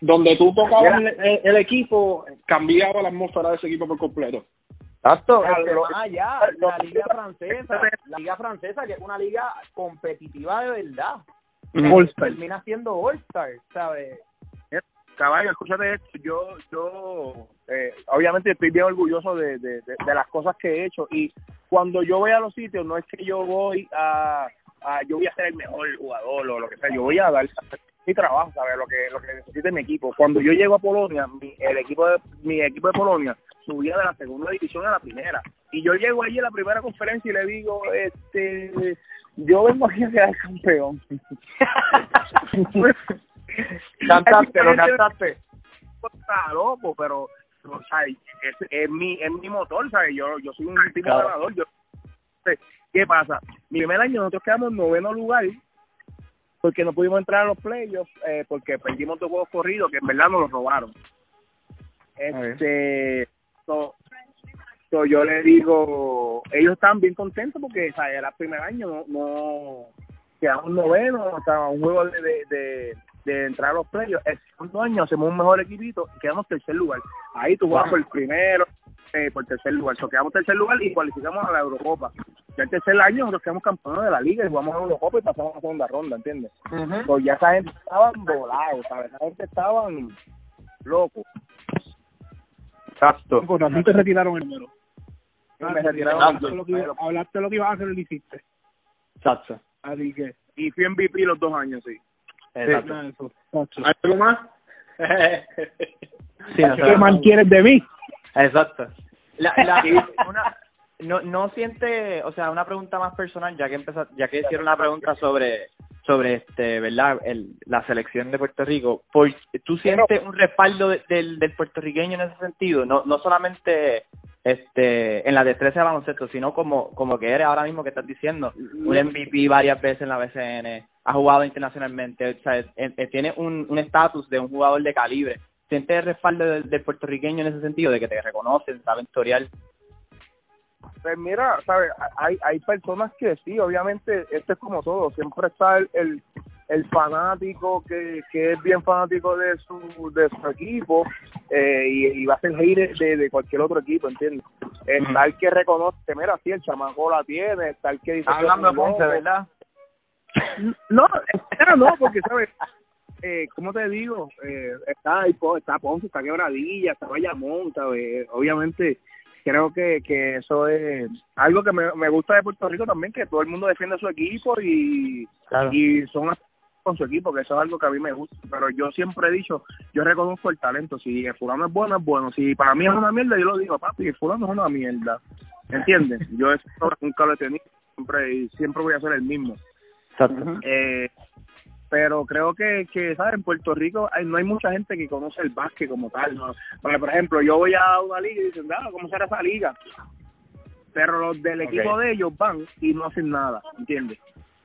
donde tú tocabas el, el, el equipo, cambiaba la atmósfera de ese equipo por completo. Exacto. Ah, ya, la liga francesa, la liga francesa que es una liga competitiva de verdad. All-Star. Termina siendo All-Star, ¿sabes? Caballo, escúchate esto, yo, yo eh, obviamente estoy bien orgulloso de, de, de, de las cosas que he hecho y cuando yo voy a los sitios, no es que yo voy a, a yo voy a ser el mejor jugador o lo que sea, yo voy a dar... mi trabajo, ¿sabes? Lo que lo que necesita mi equipo. Cuando yo llego a Polonia, mi, el equipo de, mi equipo de Polonia subía de la segunda división a la primera. Y yo llego allí a la primera conferencia y le digo, este, yo vengo aquí a quedar campeón. Cantaste, lo cantaste. Está loco, pero, o sea, es, es, mi, es mi motor, ¿sabes? Yo, yo soy un tipo claro. ganador. Yo, ¿qué pasa? Mi primer año nosotros quedamos en noveno lugar, porque no pudimos entrar a los playoffs, eh, porque perdimos dos juegos corridos, que en verdad nos los robaron. Este, so, so yo le digo, ellos estaban bien contentos porque, o sea, era el primer año, no, no, quedamos noveno, o sea, un juego de, de, de, de entrar a los playoffs. El segundo año hacemos un mejor equipito y quedamos tercer lugar. Ahí tú juegas por el primero, eh, por tercer lugar. O sea, quedamos tercer lugar y cualificamos a la Eurocopa. Ya el tercer año nosotros quedamos campeones de la liga y jugamos a la Eurocopa y pasamos a la segunda ronda, ¿entiendes? Uh-huh. Pues ya esa gente estaba volada, ¿sabes? Esa gente estaba loco. Exacto. Con razón te retiraron el número. Me retiraron. Hablaste lo que ibas a hacer y lo hiciste. Exacto. Así que, y fui M V P los dos años, sí. Exacto. Sí, ¿algo más? Sí, no, ¿qué más quieres de mí? Exacto. La, la, una, no, no siente, o sea, una pregunta más personal, ya que empezó, ya que hicieron la pregunta sobre, sobre este, ¿verdad? El, la selección de Puerto Rico. Por, ¿tú sientes un respaldo de, del, del puertorriqueño en ese sentido? No, no solamente este en la destreza de baloncesto, sino como como que eres ahora mismo que estás diciendo, un M V P varias veces en la B S N, ha jugado internacionalmente, o sea, es, es, tiene un estatus un de un jugador de calibre. ¿Sientes el respaldo del, del puertorriqueño en ese sentido, de que te reconocen, saben torear? Pues mira, sabes, hay hay personas que sí, obviamente, esto es como todo, siempre está el el, el fanático que, que es bien fanático de su de su equipo eh, y, y va a ser hater de, de cualquier otro equipo, ¿entiendes? El tal que reconoce, mira, sí, el chamaco la tiene, el tal que dice... Hablando de Ponce, ¿verdad? No, pero no, porque, ¿sabes? Eh, ¿Cómo te digo? Eh, está, está Ponce, está Quebradilla, está Bayamón, ¿sabes? Obviamente... Creo que, que eso es algo que me, me gusta de Puerto Rico también, que todo el mundo defiende a su equipo y, claro, y son con su equipo, que eso es algo que a mí me gusta. Pero yo siempre he dicho, yo reconozco el talento. Si el fulano es bueno, es bueno. Si para mí es una mierda, yo lo digo, papi, el fulano es una mierda. ¿Entiendes? Yo eso nunca lo he tenido, siempre, y siempre voy a ser el mismo. Exacto. Eh, pero creo que, que ¿sabes? En Puerto Rico hay, no hay mucha gente que conoce el básquet como tal, ¿no? Porque, por ejemplo, yo voy a una liga y dicen, ah, ¿cómo será esa liga? Pero los del okay. equipo de ellos van y no hacen nada, ¿entiendes?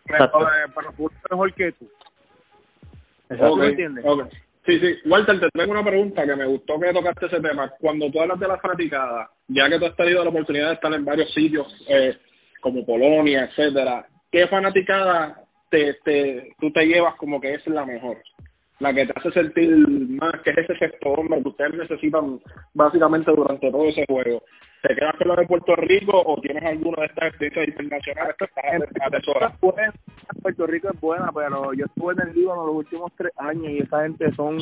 Pero fue mejor que tú. Exacto. Okay. ¿Entiendes? Okay. Sí, sí. Walter, te tengo una pregunta que me gustó que tocaste ese tema. Cuando tú hablas de la fanaticada, ya que tú has tenido la oportunidad de estar en varios sitios, eh, como Polonia, etcétera, ¿qué fanaticada... Te, te, tú te llevas como que es la mejor, la que te hace sentir más, que es ese sexto hombre que ustedes necesitan básicamente durante todo ese juego? ¿Te quedas con la de Puerto Rico o tienes alguna de estas experiencias internacionales? Puerto Rico es buena, pero yo estuve en el Líbano los últimos tres años y esa gente son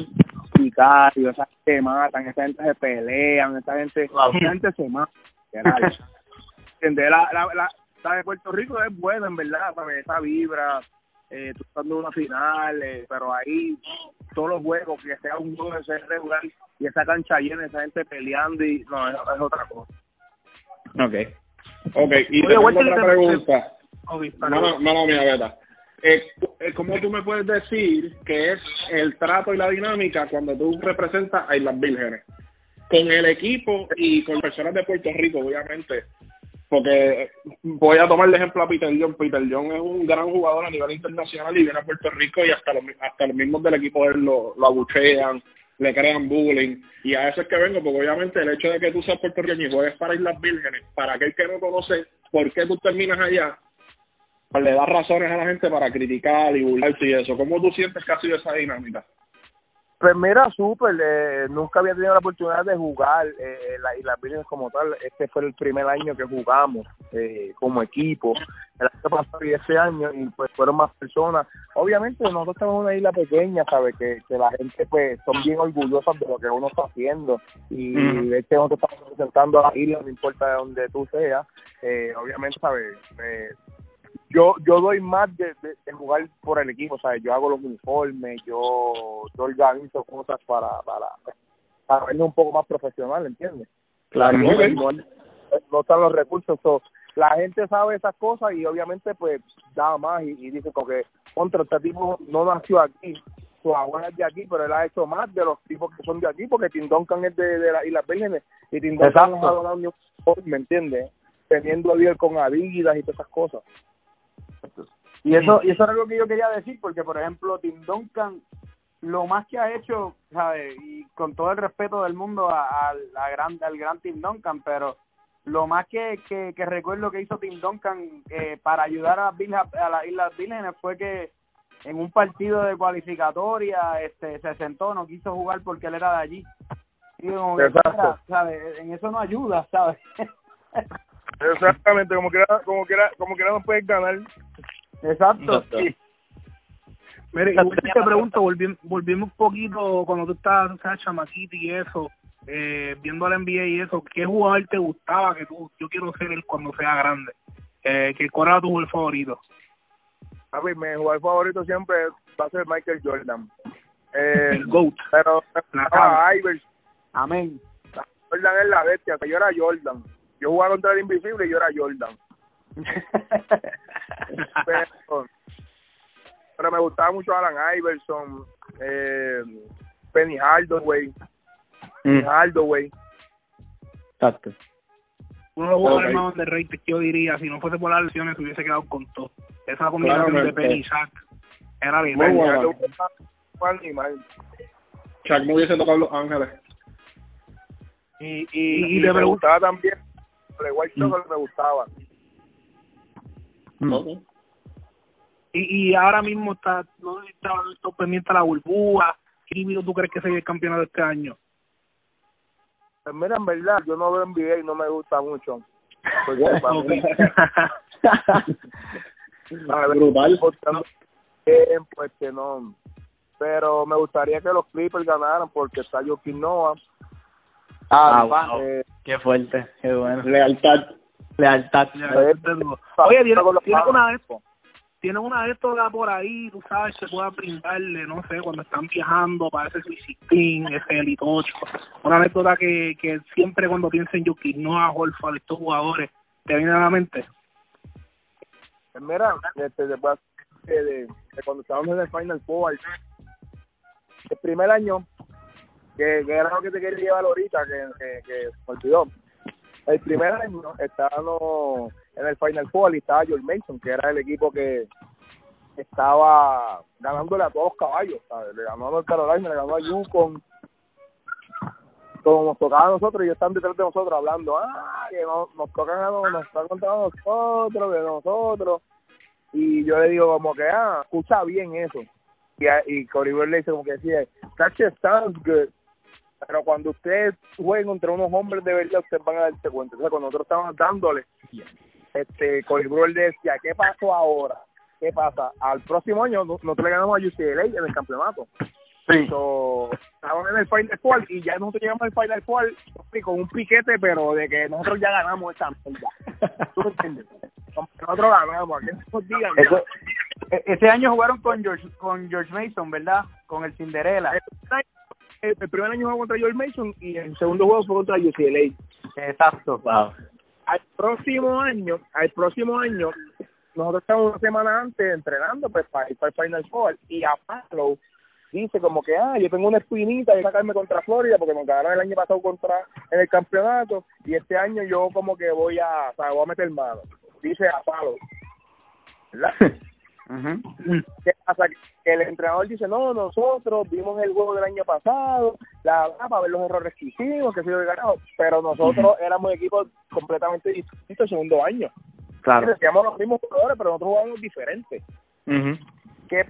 sicarios, esa gente se matan, esa gente se pelean, esa gente, claro, esa gente se mata. la, la, la, la de Puerto Rico es buena, en verdad, ¿sabes? Esa vibra, eh, tú estás en una final, eh, pero ahí todos los juegos, que sea un juego de ser regular y esa cancha llena, esa gente peleando, y no, es, es otra cosa. Okay. Okay, y oye, Walter, otra te... pregunta. Okay, no, no, no, mira, verdad. Eh, ¿Cómo tú me puedes decir que es el trato y la dinámica cuando tú representas a Islas Vírgenes? Con el equipo y con personas de Puerto Rico, obviamente. Porque voy a tomar de ejemplo a Peter John. Peter John es un gran jugador a nivel internacional y viene a Puerto Rico y hasta los, hasta los mismos del equipo de él lo, lo abuchean, le crean bullying. Y a eso es que vengo, porque obviamente el hecho de que tú seas puertorriqueño y juegues para Islas Vírgenes, para aquel que no conoce por qué tú terminas allá, pues le das razones a la gente para criticar y burlarse y eso. ¿Cómo tú sientes que ha sido esa dinámica? Pues mira, súper, eh, nunca había tenido la oportunidad de jugar eh, la, y las Vírgenes como tal. Este fue el primer año que jugamos eh, como equipo, el año pasado y este año, y pues fueron más personas. Obviamente nosotros estamos en una isla pequeña, ¿sabes? Que, que la gente pues son bien orgullosas de lo que uno está haciendo, y mm. es que nosotros estamos representando a la isla, no importa de donde tú seas, eh, obviamente, ¿sabes? Eh, Yo yo doy más de, de, de jugar por el equipo, ¿sabes? Yo hago los uniformes, yo, yo organizo cosas para para para verlo un poco más profesional, ¿entiendes? Claro. Okay. No, no están los recursos. So, la gente sabe esas cosas y obviamente pues da más y, y dice como que contra este tipo no nació aquí, su abuela es de aquí, pero él ha hecho más de los tipos que son de aquí, porque Tim Duncan es de, de la, y las Vírgenes, y Tim Duncan nos ha donado un uniforme, ¿entiendes? Teniendo a Dios con Adidas y todas esas cosas. Y eso, y eso era lo que yo quería decir, porque por ejemplo Tim Duncan, lo más que ha hecho, ¿sabes? Y con todo el respeto del mundo a, a, a gran, al gran Tim Duncan, pero Lo más que, que, que recuerdo que hizo Tim Duncan eh, para ayudar a, Vilja, a las Islas Vírgenes fue que en un partido de cualificatoria este, se sentó, no quiso jugar porque él era de allí. Y como que era, ¿sabes? En eso no ayuda, ¿sabes? Exactamente, como que era, como que era, como que era no puedes ganar. Exacto. Sí. Mire, y te pregunto, volviendo, volviendo un poquito cuando tú estabas, Sacha, Maquiti y eso, eh, viendo la N B A y eso, ¿qué jugador te gustaba que tú, yo quiero ser él cuando sea grande? Eh, ¿qué, ¿Cuál era tu jugador favorito? A mí, mi jugador favorito siempre va a ser Michael Jordan. Eh, El GOAT. Pero ah, Iverson. Amén. Jordan es la bestia, que yo era Jordan. Yo jugaba contra el Invisible y yo era Jordan. pero, pero me gustaba mucho Alan Iverson, eh, Penny Hardaway. Penny mm. Hardaway. Exacto. Uno de los jugadores más underrated que yo diría, si no fuese por las lesiones, se hubiese quedado con todo. Esa combinación claro, de Penny y Shaq era bien. Muy bueno. Shaq me hubiese tocado los Ángeles. Y, y, y, y le me gustaba también. Pero igual que me gustaba. Okay. Y, y ahora mismo está, no está, está pendiente a la burbuja. ¿Qué nivel tú crees que sería el campeonato este año? Pues mira, en verdad, yo no veo N B A y no me gusta mucho. Porque okay. para mí, brutal. No. Tiempo, este, no. Pero me gustaría que los Clippers ganaran porque está Joaquín Noah. Ah, ah wow. eh, qué fuerte, qué bueno. Lealtad. Lealtad. Lealtad. Oye, ¿tienes, ¿tienes una de estos? ¿Tienes una de estos por ahí? Tú sabes, se pueda brindarle, no sé, cuando están viajando para ese Suicín, ese Elite ocho. Una anécdota que, que siempre cuando piensen en Yuki, no a Golfa, de estos jugadores, ¿te viene a la mente? Mira, este, después de, de, de cuando estábamos en el Final Four, el primer año, Que, que era lo que te quería llevar ahorita, que, que, que me olvidó. El primer año estábamos en el Final Four y estaba George Mason, que era el equipo que estaba ganándole a todos los caballos, ¿sabes? Le ganó a North Carolina, le ganó a Yukon. Como nos tocaba a nosotros, ellos están detrás de nosotros hablando, ah, que no, nos tocan a nosotros, nos están contando a nosotros, de nosotros. Y yo le digo como que, ah, escucha bien eso. Y, y Corey Brewer le dice como que decía, catch sounds good. Pero cuando ustedes jueguen contra unos hombres de verdad, ustedes van a darse cuenta. O sea, cuando nosotros estábamos dándole, este, Corey Brewer decía, ¿qué pasó ahora? ¿Qué pasa? Al próximo año nosotros le ganamos a U C L A en el campeonato. Sí. So, estaban en el Final Four y ya nosotros llegamos al Final Four con un piquete, pero de que nosotros ya ganamos esta mierda. ¿Tú entiendes? Nosotros ganamos. ¿A qué nos digan? Eso, ese año jugaron con George, con George Mason, ¿verdad? Con el Cinderella. El, el primer año jugó contra George Mason y el segundo juego fue contra U C L A. Exacto. Wow. Al próximo año, al próximo año, nosotros estábamos una semana antes entrenando pues, para, para el Final Four y a Pablo dice como que, ah, yo tengo una espinita de sacarme contra Florida porque me ganaron el año pasado contra en el campeonato y este año yo como que voy a, o sea, voy a meter mano. Dice a Pablo, ¿verdad? Uh-huh. ¿Qué pasa? Que el entrenador dice, no, nosotros vimos el juego del año pasado, la para ver los errores que hicimos, que se lo ganado, pero nosotros uh-huh. éramos equipos completamente distintos el segundo año. Claro. Hacíamos los mismos jugadores, pero nosotros jugábamos diferentes. Uh-huh. ¿Qué,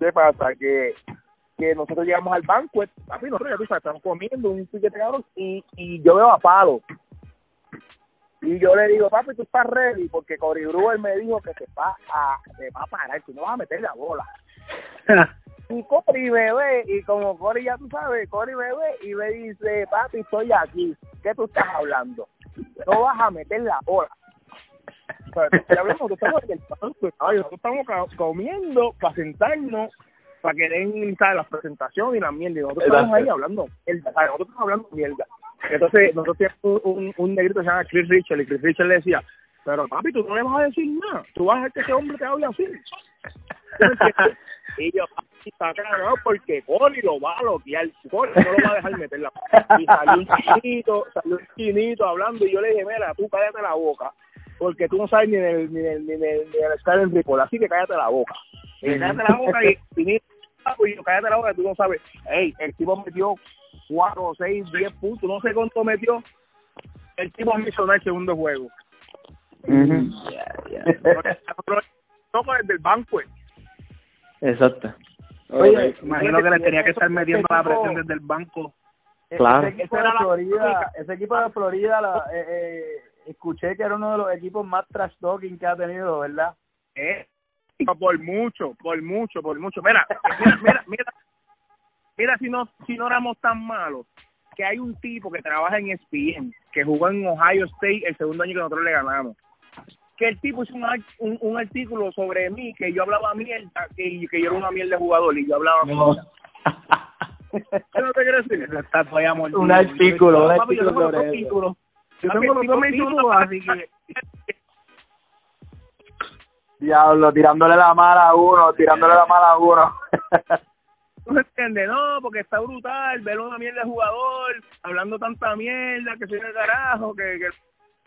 ¿Qué pasa? Que, que nosotros llegamos al banquet, a mí nosotros ya tú sabes, estamos comiendo un piquete cabrón y, y yo veo a Palo. Y yo le digo, papi, tú estás ready, porque Corey Brewer me dijo que te va a, te va a parar, tú no vas a meter la bola. Y Corey me ve, y como Corey ya tú sabes, Corey me ve y me dice, papi, estoy aquí, ¿qué tú estás hablando? No vas a meter la bola. Pero te estoy hablando, estamos en el nosotros estamos comiendo para sentarnos, para que den la presentación y la mierda, y nosotros estamos ahí hablando mierda, nosotros estamos hablando mierda. Entonces, nosotros teníamos un, un, un negrito que se llama Chris Richard, y Chris Richard le decía, pero papi, tú no le vas a decir nada, tú vas a dejar que ese hombre te hable así. Y yo, papi, está cagado porque Coli lo va a bloquear, Coli no lo va a dejar meter la mano. Y salió un chinito, salió un chinito hablando, y yo le dije, mira, tú cállate la boca, porque tú no sabes ni del ni del, ni del, ni del Star en Ripoll, así que cállate la boca. Y cállate la boca, y chinito, y yo, cállate la boca, tú no sabes. Ey, el tipo metió cuatro, seis, diez puntos, no sé cuánto metió, el tipo me hizo dar el segundo juego. Uh-huh. Yeah, yeah. No, con el del banco. Exacto. Oye, Oye imagino que le tenía que estar metiendo la presión desde el banco. Claro. Ese equipo de Florida, ese equipo de Florida la, eh, eh, escuché que era uno de los equipos más trash talking que ha tenido, ¿verdad? Eh, por mucho, por mucho, por mucho. Mira, mira, mira, mira, mira si no, si no éramos tan malos, que hay un tipo que trabaja en E S P N, que jugó en Ohio State el segundo año que nosotros le ganamos. Que el tipo hizo un, un, un artículo sobre mí, que yo hablaba mierda, que, que yo era una mierda de jugador, y yo hablaba no. mierda. ¿Qué no te quiero decir? Está todavía mordido. Un artículo, un artículo sobre eso. Yo tengo los dos títulos, así que... Diablo, tirándole la mala a uno, tirándole la mala a uno. ¿Tú me entiendes? No, porque está brutal, ver una mierda de jugador, hablando tanta mierda, que soy el carajo, que... que...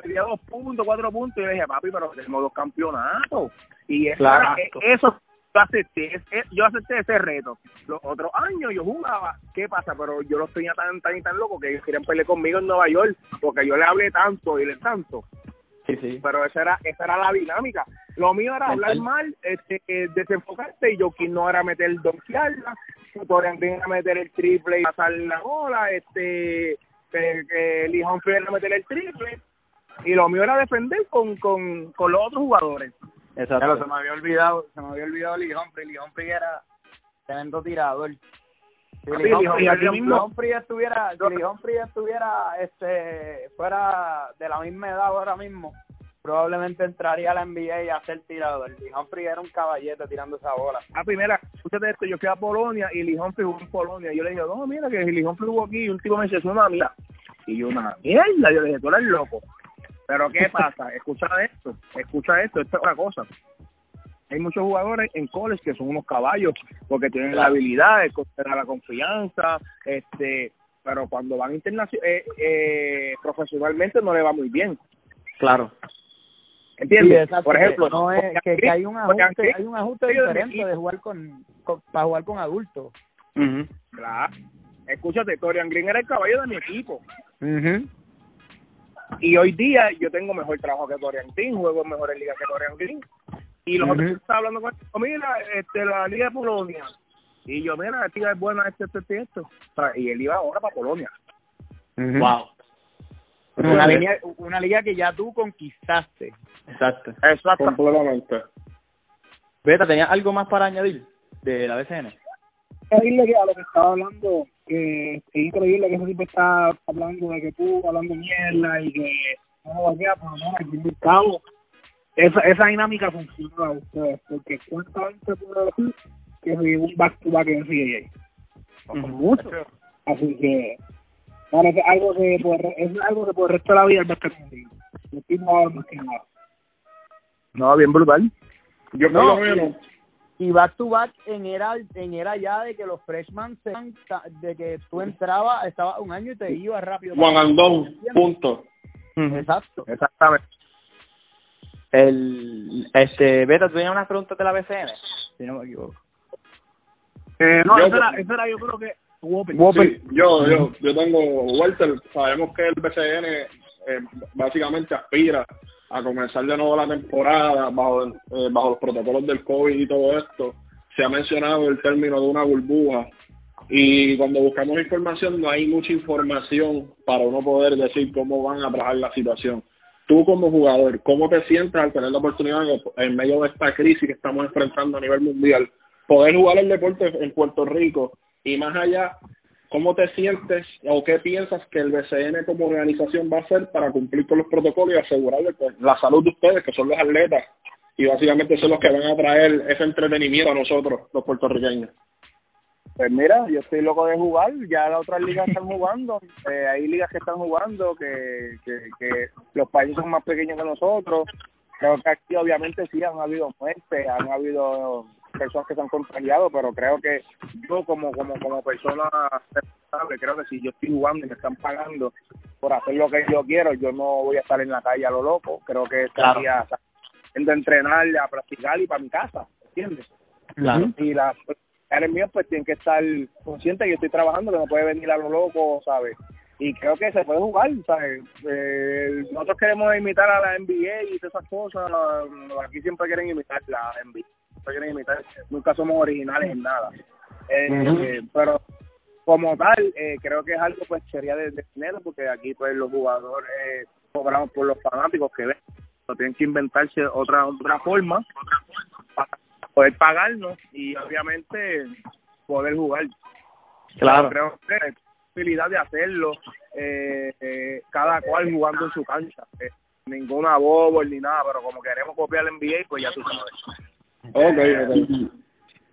Pedía dos puntos, cuatro puntos, y le dije, papi, pero tenemos dos campeonatos. Y eso, claro. eso yo, acepté, yo acepté ese reto. Los otros años yo jugaba, ¿qué pasa? Pero yo los tenía tan, tan y tan locos que ellos querían pelear conmigo en Nueva York, porque yo le hablé tanto y le tanto. Sí, sí. Pero esa era, esa era la dinámica. Lo mío era hablar mal, este, desenfocarse, y Joaquín no era meter donkearla, Taurean Green era meter el triple y pasar la bola, este, Lee Humphrey era meter el triple. Y lo mío era defender con con, con los otros jugadores. Exacto. Claro, se me había olvidado, se me había olvidado Lee Humphrey. Lee Humphrey era tremendo tirador. Si Lee Humphrey, Lee Humphrey estuviera, si Lee Humphrey estuviera, este, fuera de la misma edad ahora mismo, probablemente entraría a la N B A a ser tirador. Lee Humphrey era un caballete tirando esa bola. Ah, primera, escúchate esto, yo fui a Polonia y Lee Humphrey jugó en Polonia. Yo le dije, no, mira, que Lee Humphrey jugó aquí, y un tipo me dice, una mierda. Y yo, una mierda. Yo le dije, tú eres loco. Pero ¿qué pasa? Escucha esto, escucha esto, esta es otra cosa. Hay muchos jugadores en college que son unos caballos porque tienen la habilidad, la confianza, este, pero cuando van internacional, eh, eh, profesionalmente no le va muy bien. Claro. ¿Entiendes? Sí, por ejemplo, no es que, que hay un ajuste, hay un ajuste diferente de jugar con, con para jugar con adultos. Uh-huh. Claro. Escúchate, Taurean Green era el caballo de mi equipo. Uh-huh. Y hoy día yo tengo mejor trabajo que Taurean Green, juego mejor en liga que Taurean Green. Y los uh-huh. otros estaban hablando con él, mira, este, la liga de Polonia. Y yo, mira, la liga es buena, este, este, esto. Y él iba ahora para Polonia. Uh-huh. Wow. Una, una, liga, una liga que ya tú conquistaste. Exacto. Exacto. Completamente. Beta, ¿tenías algo más para añadir de la B C N? Increíble que a lo que estaba hablando, que es increíble que eso siempre está hablando de que tú, hablando mierda y que no va a quedar, pero no, aquí en el cabo, esa, esa dinámica funciona a ustedes, porque ¿cuánta gente puede decir que se llevó un back-to-back en N C A A? No, mucho. Así que, ahora es algo que por el resto de la vida va a estar contigo. No tiene nada más que nada. No, bien brutal. Yo no, creo que... Y back to back en era, en era ya de que los freshmen se de que tú entrabas, estabas un año y te ibas rápido. Juan Andón, punto. Exacto. Exactamente. El, este, Beta, ¿tú tenías unas preguntas de la B C N? Si no me equivoco. Eh, no, yo, esa, era, esa era yo creo que... Sí, yo, yo, yo tengo... Walter, sabemos que el B C N eh, básicamente aspira a comenzar de nuevo la temporada bajo, eh, bajo los protocolos del COVID y todo esto. Se ha mencionado el término de una burbuja y cuando buscamos información no hay mucha información para uno poder decir cómo van a trabajar la situación. Tú como jugador, ¿cómo te sientas al tener la oportunidad de, en medio de esta crisis que estamos enfrentando a nivel mundial, poder jugar el deporte en Puerto Rico y más allá? ¿Cómo te sientes o qué piensas que el B C N como organización va a hacer para cumplir con los protocolos y asegurar la salud de ustedes, que son los atletas, y básicamente son los que van a traer ese entretenimiento a nosotros, los puertorriqueños? Pues mira, yo estoy loco de jugar, ya las otras ligas están jugando, eh, hay ligas que están jugando, que, que, que los países son más pequeños que nosotros, creo que aquí obviamente sí han habido muertes, han habido... personas que se han contagiado, pero creo que yo como como como persona responsable, creo que si yo estoy jugando y me están pagando por hacer lo que yo quiero, yo no voy a estar en la calle a lo loco. Creo que estaría claro. saliendo a entrenar, a practicar y para mi casa, ¿entiendes? Claro. Y las personas mías pues tienen que estar conscientes que yo estoy trabajando, que no puede venir a lo loco, ¿sabes? y creo que se puede jugar, ¿sabes? Eh, nosotros queremos imitar a la N B A y todas esas cosas, aquí siempre quieren imitar la N B A, siempre quieren imitar, nunca somos originales en nada. Eh, uh-huh. eh, pero como tal, eh, creo que es algo pues sería de, de dinero, porque aquí pues los jugadores eh, cobramos por los fanáticos que ven, pero tienen que inventarse otra otra forma para poder pagarnos y obviamente poder jugar. Claro. Creo que hay posibilidad de hacerlo, eh, eh, cada cual jugando en su cancha. Eh, ninguna bobo ni nada, pero como queremos copiar el N B A, pues ya tú sabes. Okay, okay.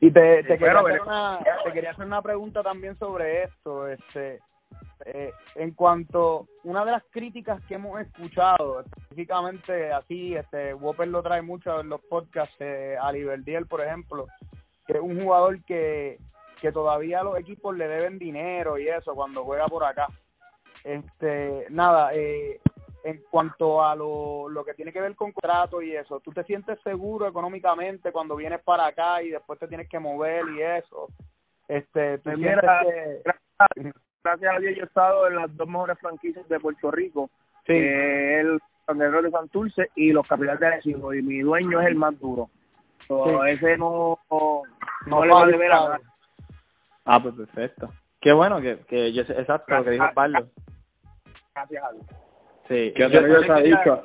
Y te, te, quería hacer una, te quería hacer una pregunta también sobre esto. este eh, En cuanto, una de las críticas que hemos escuchado, específicamente así, este Whopper lo trae mucho en los podcasts, eh, a Liberdiel, por ejemplo, que es un jugador que, que todavía los equipos le deben dinero y eso cuando juega por acá. este Nada, eh, en cuanto a lo, lo que tiene que ver con contrato y eso, ¿tú te sientes seguro económicamente cuando vienes para acá y después te tienes que mover y eso? Este, ¿tú sientes que... Gracias a Dios yo he estado en las dos mejores franquicias de Puerto Rico, sí. eh, el Sandero de Santurce y los Capitales de Arecibo, y mi dueño es el más duro. So, sí. Ese no, no, no le va a deber a nada. Ah, pues perfecto. Qué bueno que, que yo, exacto, gracias, lo que dijo Pablo. Gracias a Dios. Sí, yo, yo, yo tenía...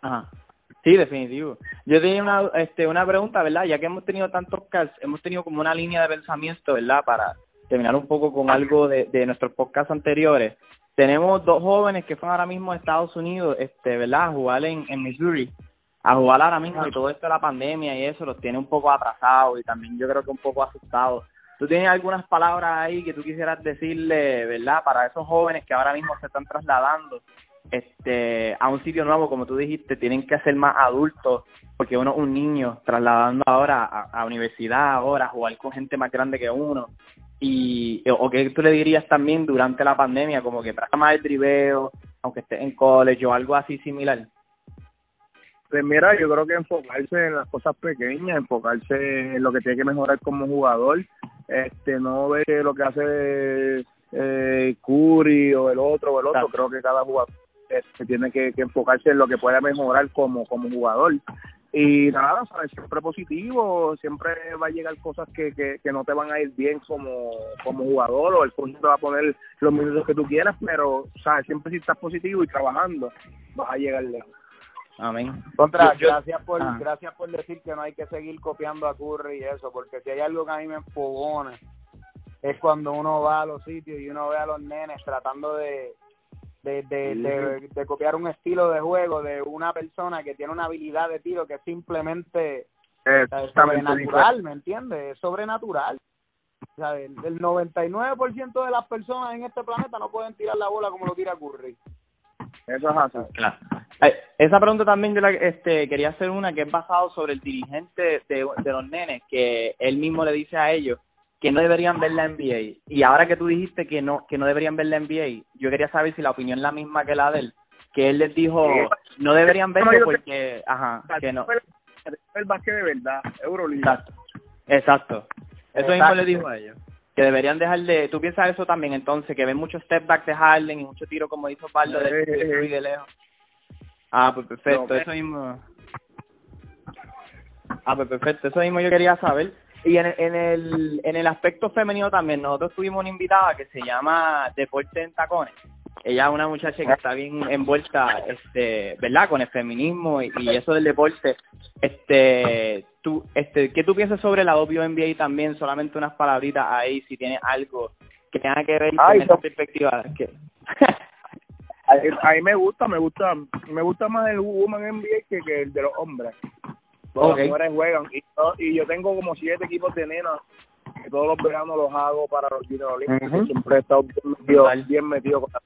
Ajá. Sí, definitivo. Yo tenía una este una pregunta, ¿verdad? Ya que hemos tenido tantos casts, hemos tenido como una línea de pensamiento, ¿verdad? Para terminar un poco con algo de, de nuestros podcasts anteriores. Tenemos dos jóvenes que fueron ahora mismo a Estados Unidos, este, ¿verdad? A jugar en, en Missouri, a jugar ahora mismo, y todo esto de la pandemia y eso los tiene un poco atrasados y también yo creo que un poco asustados. ¿Tú tienes algunas palabras ahí que tú quisieras decirle, ¿verdad? Para esos jóvenes que ahora mismo se están trasladando este a un sitio nuevo, como tú dijiste, tienen que ser más adultos, porque uno es un niño trasladando ahora a, a universidad, ahora a jugar con gente más grande que uno, y o que tú le dirías también durante la pandemia, como que practica más el driveo, aunque estés en college o algo así similar? Pues mira, yo creo que enfocarse en las cosas pequeñas, enfocarse en lo que tiene que mejorar como jugador, este no ver lo que hace eh, Curry o el otro o el otro, creo que cada jugador Este, tiene que, que enfocarse en lo que pueda mejorar como, como jugador. Y nada, ¿sabes? Siempre positivo, siempre va a llegar cosas que, que, que no te van a ir bien como, como jugador, o el coach te va a poner los minutos que tú quieras, pero ¿sabes? Siempre si estás positivo y trabajando, vas a llegar lejos. Amén. Contra, yo, gracias, por, ah. gracias por decir que no hay que seguir copiando a Curry y eso, porque si hay algo que a mí me enfogona, es cuando uno va a los sitios y uno ve a los nenes tratando de De, de, de, de copiar un estilo de juego de una persona que tiene una habilidad de tiro que simplemente es sobrenatural, ¿me entiendes? Es sobrenatural. O sea, el, el noventa y nueve por ciento de las personas en este planeta no pueden tirar la bola como lo tira Curry. Eso es así. Claro. Esa pregunta también yo la, este, quería hacer una que es basado sobre el dirigente de, de los nenes, que él mismo le dice a ellos que no deberían ver la N B A, y ahora que tú dijiste que no que no deberían ver la N B A, yo quería saber si la opinión es la misma que la de él, que él les dijo no deberían verlo porque ajá, que no el básquet de verdad, Euroliga. Exacto. Exacto. Eso mismo le dijo a ellos, que deberían dejar de... ¿Tú piensas eso también entonces, que ven mucho step back de Harden y mucho tiro como hizo Pablo de, de, de lejos? Ah, pues perfecto, eso mismo. Ah, pues perfecto, eso mismo yo quería saber. Y en el, en el en el aspecto femenino también, nosotros tuvimos una invitada que se llama Deporte en Tacones. Ella es una muchacha que está bien envuelta, este, ¿verdad?, con el feminismo y, y eso del deporte. Este, tú, este, ¿qué tú piensas sobre la W N B A también? Solamente unas palabritas ahí, si tienes algo que tenga que ver con esa perspectiva. Que... a mí me gusta, me gusta, me gusta más el Woman N B A que, que el de los hombres. Todas okay. Las mujeres juegan, y yo, y yo tengo como siete equipos de nenas que todos los veranos los hago para los Junior Olímpicos. Uh-huh. Siempre he estado bien metido, bien metido con la...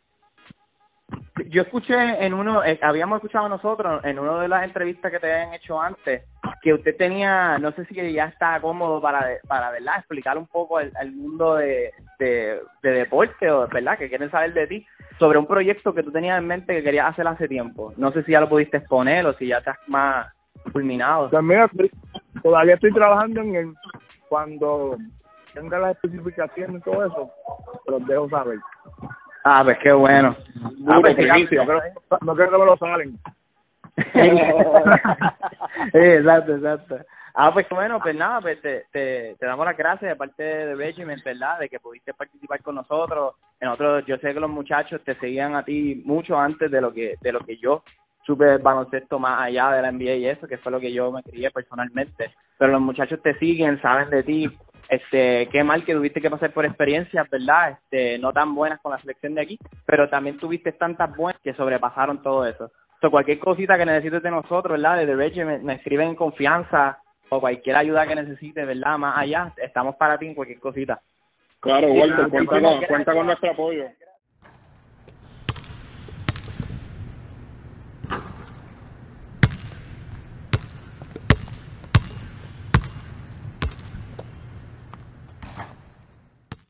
Yo escuché en uno, eh, habíamos escuchado nosotros en una de las entrevistas que te habían hecho antes, que usted tenía, no sé si ya está cómodo para, para ¿verdad?, explicar un poco el, el mundo de, de, de deporte, o ¿verdad?, que quieren saber de ti, sobre un proyecto que tú tenías en mente que querías hacer hace tiempo. No sé si ya lo pudiste exponer o si ya estás más... fulminado. También estoy, todavía estoy trabajando en el, cuando tenga las especificaciones y todo eso, los dejo saber. Ah, pues qué bueno. Ah, pues qué inicio. No creo que me lo salen. Exacto, exacto. Ah, pues bueno, pues nada, pues te, te, te damos las gracias de parte de Regiment, ¿verdad? De que pudiste participar con nosotros. Nosotros, yo sé que los muchachos te seguían a ti mucho antes de lo que de lo que yo supe baloncesto más allá de la N B A y eso, que fue lo que yo me crié personalmente. Pero los muchachos te siguen, saben de ti. Este, qué mal que tuviste que pasar por experiencias, ¿verdad? Este, no tan buenas con la selección de aquí, pero también tuviste tantas buenas que sobrepasaron todo eso. So, cualquier cosita que necesites de nosotros, ¿verdad? De The Regiment, me escriben en confianza o cualquier ayuda que necesites, ¿verdad? Más allá, estamos para ti en cualquier cosita. Claro, Walter, cuenta, cuenta con nuestro apoyo.